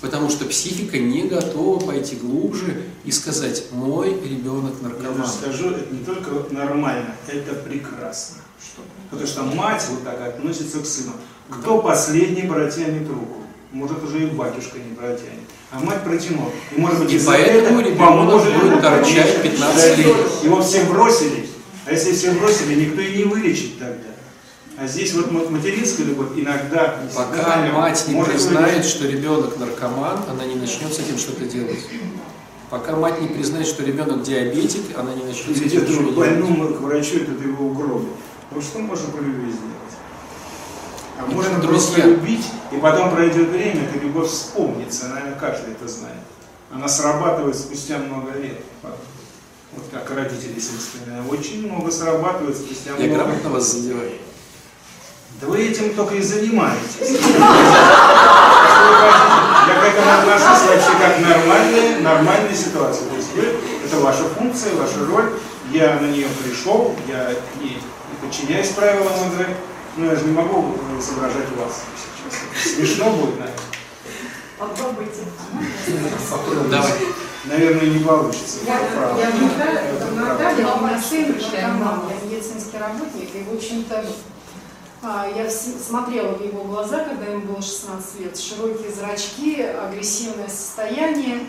потому что психика не готова пойти глубже и сказать, мой ребенок наркоман. Я скажу, это не только нормально, это прекрасно. Что? Потому что мать вот так относится к сыну. Кто последний протянет руку? Может, уже и батюшка не протянет. А мать протянула. И, может быть, и поэтому ребенок будет торчать пятнадцать лет. Его все бросили. А если все бросили, никто и не вылечит тогда. А здесь вот материнская любовь иногда... Пока мать не признает, что ребенок наркоман, она не начнет с этим что-то делать. Пока мать не признает, что ребенок диабетик, она не начнет с этим что-то делать. Больному к врачу, это его угробит. Ну что можно по любви сделать? А можно просто любить, и потом пройдет время, эта любовь вспомнится, наверное, каждый это знает. Она срабатывает спустя много лет. Вот как родители, собственно, очень много срабатывает спустя много лет. Я грамотно вас задеваю. Да вы этим только и занимаетесь. Я к этому отношусь вообще как нормальная, нормальная ситуация. То есть вы, это ваша функция, ваша роль. Я на нее пришел, я не подчиняюсь правилам игры, но я же не могу изображать вас сейчас. Смешно будет, наверное. Попробуйте. Давай. Наверное, не получится. Я, я Наталья, мой сын, медицинский работник, и, в общем-то, я смотрела в его глаза, когда ему было шестнадцать лет, широкие зрачки, агрессивное состояние.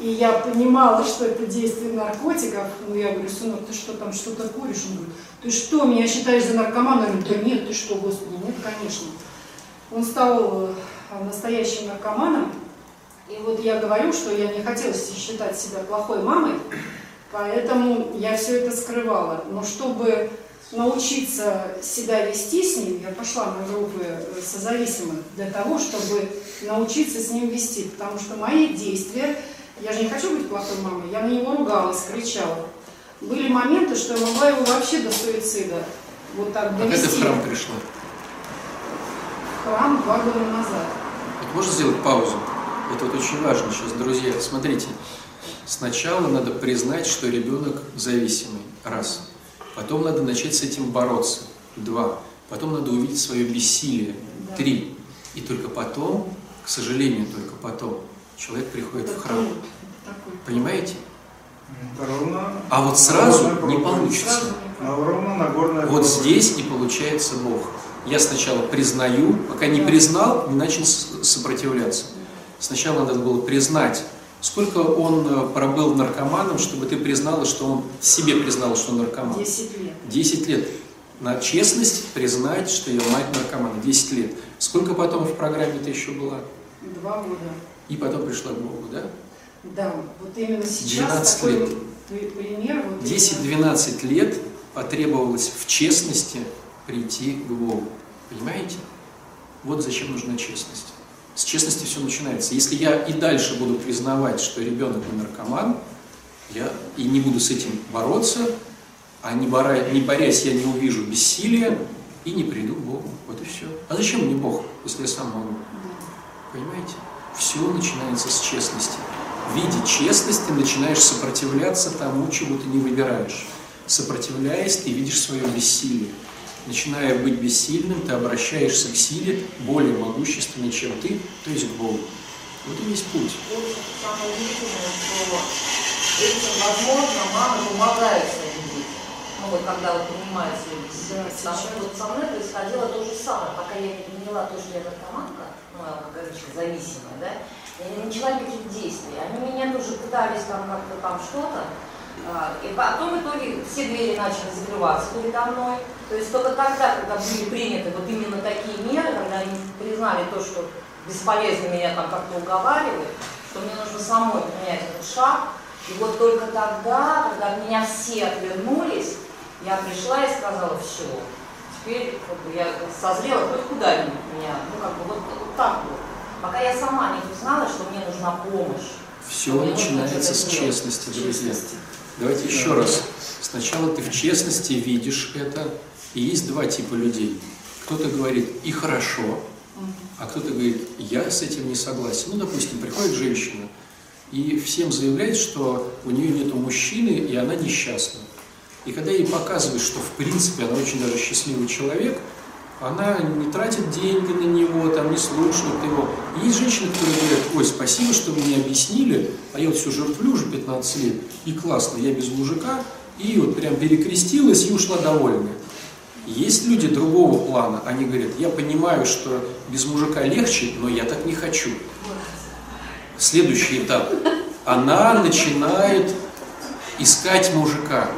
И я понимала, что это действие наркотиков. Ну, я говорю, сынок, ты что там, что-то куришь? Он говорит, ты что, меня считаешь за наркомана? Я говорю, да нет, ты что, господи, нет, конечно. Он стал настоящим наркоманом. И вот я говорю, что я не хотела считать себя плохой мамой, поэтому я все это скрывала. Но чтобы научиться себя вести с ним, я пошла на группы созависимых для того, чтобы научиться с ним вести. Потому что мои действия... Я же не хочу быть плохой мамой, я на него ругалась, кричала. Были моменты, что я могла его вообще до суицида вот так довести. Когда ты в храм пришла? В храм два года назад. Вот можно сделать паузу? Это вот очень важно сейчас, друзья. Смотрите, сначала надо признать, что ребенок зависимый, раз. Потом надо начать с этим бороться, два. Потом надо увидеть свое бессилие, да. Три. И только потом, к сожалению, только потом, человек приходит в храм. Понимаете? А вот сразу не получится. Вот здесь не получается Бог. Я сначала признаю, пока не признал, не начал сопротивляться. Сначала надо было признать, сколько он пробыл наркоманом, чтобы ты признала, что он себе признал, что он наркоман. Десять лет. Десять лет. На честность признать, что я мать наркомана. Десять лет. Сколько потом в программе ты еще была? Два года. И потом пришла к Богу, да? Да, вот именно сейчас такой пример. Вот десять-двенадцать лет потребовалось в честности прийти к Богу. Понимаете? Вот зачем нужна честность. С честности все начинается. Если я и дальше буду признавать, что ребенок не наркоман, я и не буду с этим бороться, а не, боря, не борясь, я не увижу бессилия и не приду к Богу. Вот и все. А зачем мне Бог, если я сам могу? Понимаете? Все начинается с честности. В виде честности начинаешь сопротивляться тому, чего ты не выбираешь. Сопротивляясь, ты видишь свое бессилие. Начиная быть бессильным, ты обращаешься к силе более могущественной, чем ты, то есть к Богу. Вот и весь путь. Самое удивительное, что этим, возможно, мама помогает своим детям. Ну вот когда вы понимаете, вот со мной происходило то же самое, пока я не поняла то, что я наркоманка. Зависимая, да, я не начала никаких действий, они меня тоже пытались там как-то там что-то, и потом в итоге все двери начали закрываться передо мной, то есть только тогда, когда были приняты вот именно такие меры, когда они признали то, что бесполезно меня там как-то уговаривают, что мне нужно самой принять этот шаг, и вот только тогда, когда меня все отвернулись, я пришла и сказала, все. Теперь как бы, я созрела хоть куда-нибудь меня, ну как бы вот, вот так вот. Пока я сама не узнала, что мне нужна помощь. Все начинается с честности, друзья. Честности. Давайте еще да. раз. Сначала ты в честности видишь это. И есть два типа людей. Кто-то говорит и хорошо, А кто-то говорит, я с этим не согласен. Ну, допустим, приходит женщина и всем заявляет, что у нее нет мужчины, и она несчастна. И когда ей показывают, что в принципе она очень даже счастливый человек, она не тратит деньги на него, там не слушает его. И есть женщины, которые говорят, ой, спасибо, что вы мне объяснили, а я вот все жертвлю уже пятнадцать лет, и классно, я без мужика, и вот прям перекрестилась и ушла довольная. Есть люди другого плана, они говорят, я понимаю, что без мужика легче, но я так не хочу. Следующий этап. Она начинает искать мужика.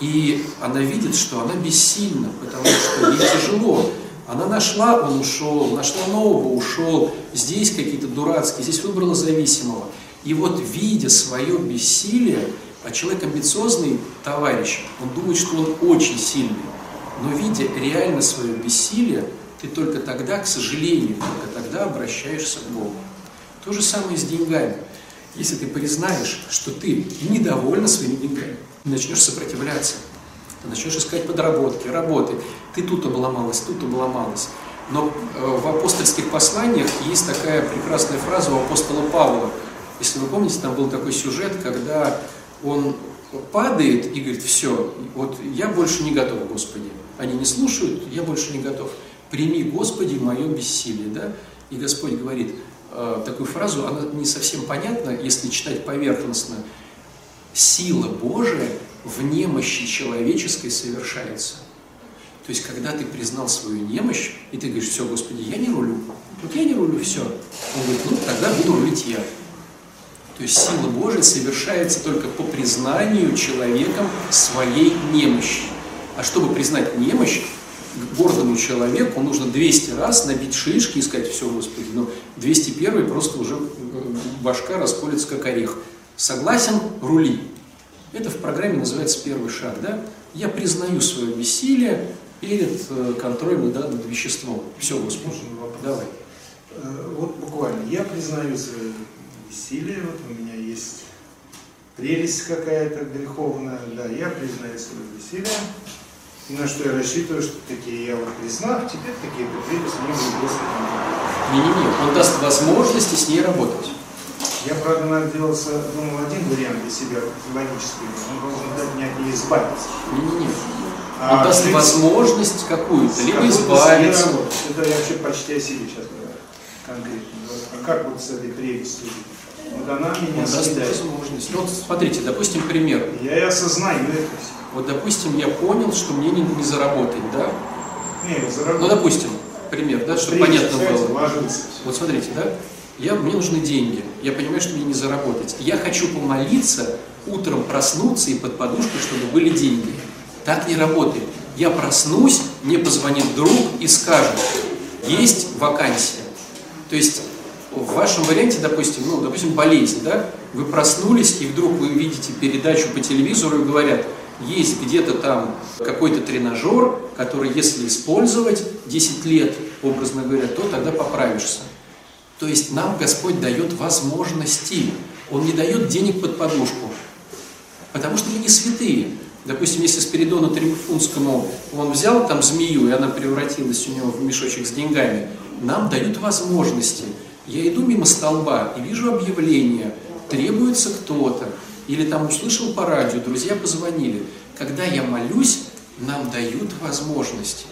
И она видит, что она бессильна, потому что ей тяжело. Она нашла, он ушел, нашла нового, ушел. Здесь какие-то дурацкие, здесь выбрала зависимого. И вот, видя свое бессилие, а человек амбициозный товарищ, он думает, что он очень сильный. Но видя реально свое бессилие, ты только тогда, к сожалению, только тогда обращаешься к Богу. То же самое с деньгами. Если ты признаешь, что ты недовольна своими деньгами, ты начнешь сопротивляться, ты начнешь искать подработки, работы. Ты тут обломалась, тут обломалась. Но в апостольских посланиях есть такая прекрасная фраза у апостола Павла. Если вы помните, там был такой сюжет, когда он падает и говорит, все, вот я больше не готов, Господи. Они не слушают, я больше не готов. Прими, Господи, мое бессилие. Да? И Господь говорит э, такую фразу, она не совсем понятна, если читать поверхностно. Сила Божия в немощи человеческой совершается. То есть, когда ты признал свою немощь, и ты говоришь, все, Господи, я не рулю. Вот я не рулю, все. Он говорит, ну, тогда буду рулить я. То есть, сила Божия совершается только по признанию человеком своей немощи. А чтобы признать немощь, гордому человеку нужно двести раз набить шишки и сказать, все, Господи, но двести первый просто уже башка расколется, как орех. Согласен, рули. Это в программе называется первый шаг. Да? Я признаю свое бессилие перед контролем да, над веществом. Все, Господи, давай. Вот буквально, я признаю свое бессилие, вот у меня есть прелесть какая-то греховная, да, я признаю свое бессилие. И на что я рассчитываю, что такие я вот признал, теперь такие потребности не будут. Не-не-не, он даст возможности с ней работать. Я, правда, наделался, думал, один вариант для себя, логический, он должен дать мне от нее избавиться. Не-не-не, а он даст возможность какую-то, либо избавиться. Это я вообще почти о себе сейчас говорю, конкретно. А как вот с этой прелестью? Вот она меня съедает. Возможность. Вот смотрите, допустим, пример. Я и осознаю это все. Вот, допустим, я понял, что мне не, не заработать, да? Не, заработать. Ну, допустим, пример, да, чтобы понятно было. Ложится. Вот смотрите, да? Я, мне нужны деньги, я понимаю, что мне не заработать. Я хочу помолиться, утром проснуться и под подушкой, чтобы были деньги. Так не работает. Я проснусь, мне позвонит друг и скажет, есть вакансия. То есть, в вашем варианте, допустим, ну, допустим, болезнь, да? Вы проснулись, и вдруг вы видите передачу по телевизору и говорят, есть где-то там какой-то тренажер, который, если использовать десять лет, образно говоря, то тогда поправишься. То есть нам Господь дает возможности. Он не дает денег под подушку, потому что мы не святые. Допустим, если Спиридону Тримифунтскому он взял там змею, и она превратилась у него в мешочек с деньгами, нам дают возможности. Я иду мимо столба и вижу объявление, требуется кто-то. Или там услышал по радио, друзья позвонили. Когда я молюсь, нам дают возможности.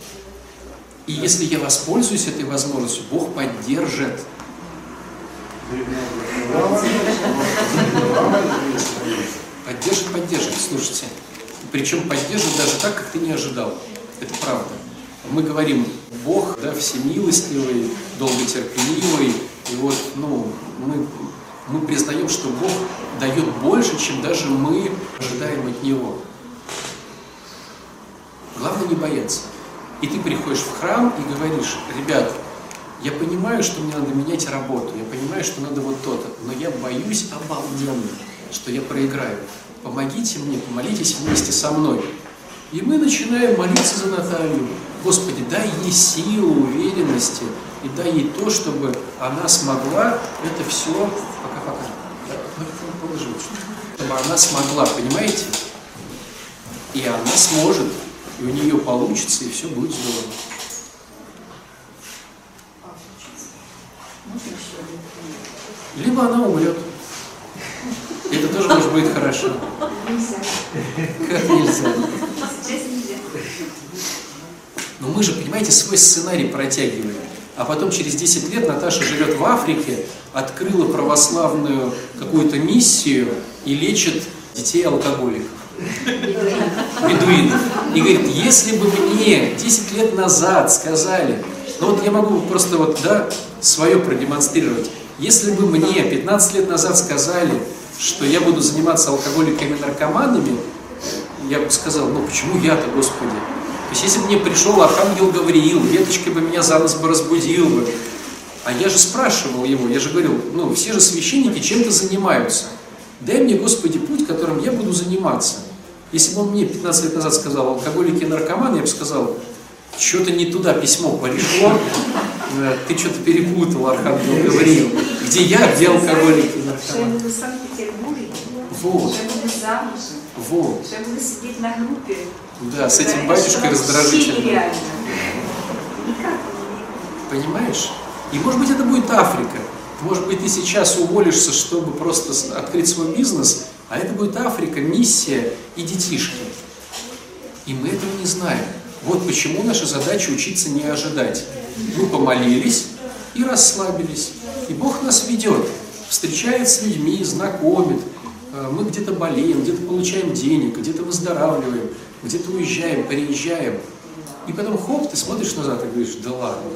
И если я воспользуюсь этой возможностью, Бог поддержит. Поддержит, поддержит, слушайте. Причем поддержит даже так, как ты не ожидал. Это правда. Мы говорим, Бог да, всемилостливый, долготерпеливый. И вот, ну, мы... мы признаем, что Бог дает больше, чем даже мы ожидаем от Него. Главное не бояться. И ты приходишь в храм и говоришь, ребят, я понимаю, что мне надо менять работу, я понимаю, что надо вот то-то, но я боюсь обалденно, что я проиграю. Помогите мне, помолитесь вместе со мной. И мы начинаем молиться за Наталью. Господи, дай ей силу, уверенности, и дай ей то, чтобы она смогла это все... Пока-пока. Чтобы она смогла, понимаете? И она сможет, и у нее получится, и все будет здорово. Либо она умрет. Это тоже может быть хорошо. Нельзя. Как нельзя? Сейчас нельзя. Но мы же, понимаете, свой сценарий протягиваем. А потом через десять лет Наташа живет в Африке, открыла православную какую-то миссию и лечит детей-алкоголиков. Бедуинов. И говорит, если бы мне десять лет назад сказали, ну вот я могу просто вот, да, свое продемонстрировать. Если бы мне пятнадцать лет назад сказали, что я буду заниматься алкоголиками и наркоманами, я бы сказал, ну почему я-то, Господи? То есть, если бы мне пришел Архангел Гавриил, веточкой бы меня за нос бы разбудил бы. А я же спрашивал его, я же говорил, ну все же священники чем-то занимаются. Дай мне, Господи, путь, которым я буду заниматься. Если бы он мне пятнадцать лет назад сказал, алкоголики и наркоманы, я бы сказал, что-то не туда письмо пришло, ты что-то перепутал, Архангел Гавриил. Где я, где алкоголики и наркоманы. Я буду в Санкт-Петербурге, вот. Я буду замужем, вот. Я буду сидеть на группе. Да, с этим батюшкой раздражительным. Понимаешь? И может быть это будет Африка. Может быть, ты сейчас уволишься, чтобы просто открыть свой бизнес, а это будет Африка, миссия и детишки. И мы этого не знаем. Вот почему наша задача учиться не ожидать. Мы помолились и расслабились. И Бог нас ведет, встречает с людьми, знакомит. Мы где-то болеем, где-то получаем денег, где-то выздоравливаем, где-то уезжаем, приезжаем. И потом, хоп, ты смотришь назад и говоришь, да ладно,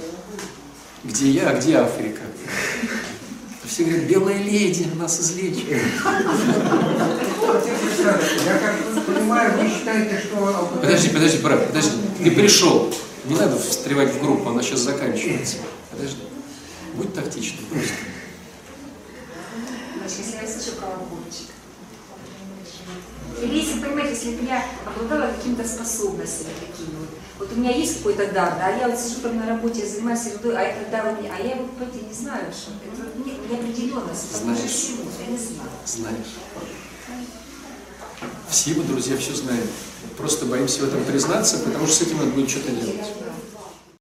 где я, а где Африка? Все говорят, белая леди нас излечит. Я как понимаю, вы считаете, что... Подожди, подожди, брат, подожди. Ты пришел. Не надо встревать в группу, она сейчас заканчивается. Подожди. Будь тактичным просто. Значит, если я слышу колокольчик. Или если, понимаете, если бы я обладала какими-то способностями такими вот. Вот у меня есть какой-то дар, да, а я вот сижу там на работе, я занимаюсь ерундой, а это дар у меня, а я его, понимаете, не знаю, что это вот неопределенность, потому что всего, я не знаю. Знаешь. Все его друзья все знают, просто боимся в этом признаться, потому что с этим надо будет что-то делать.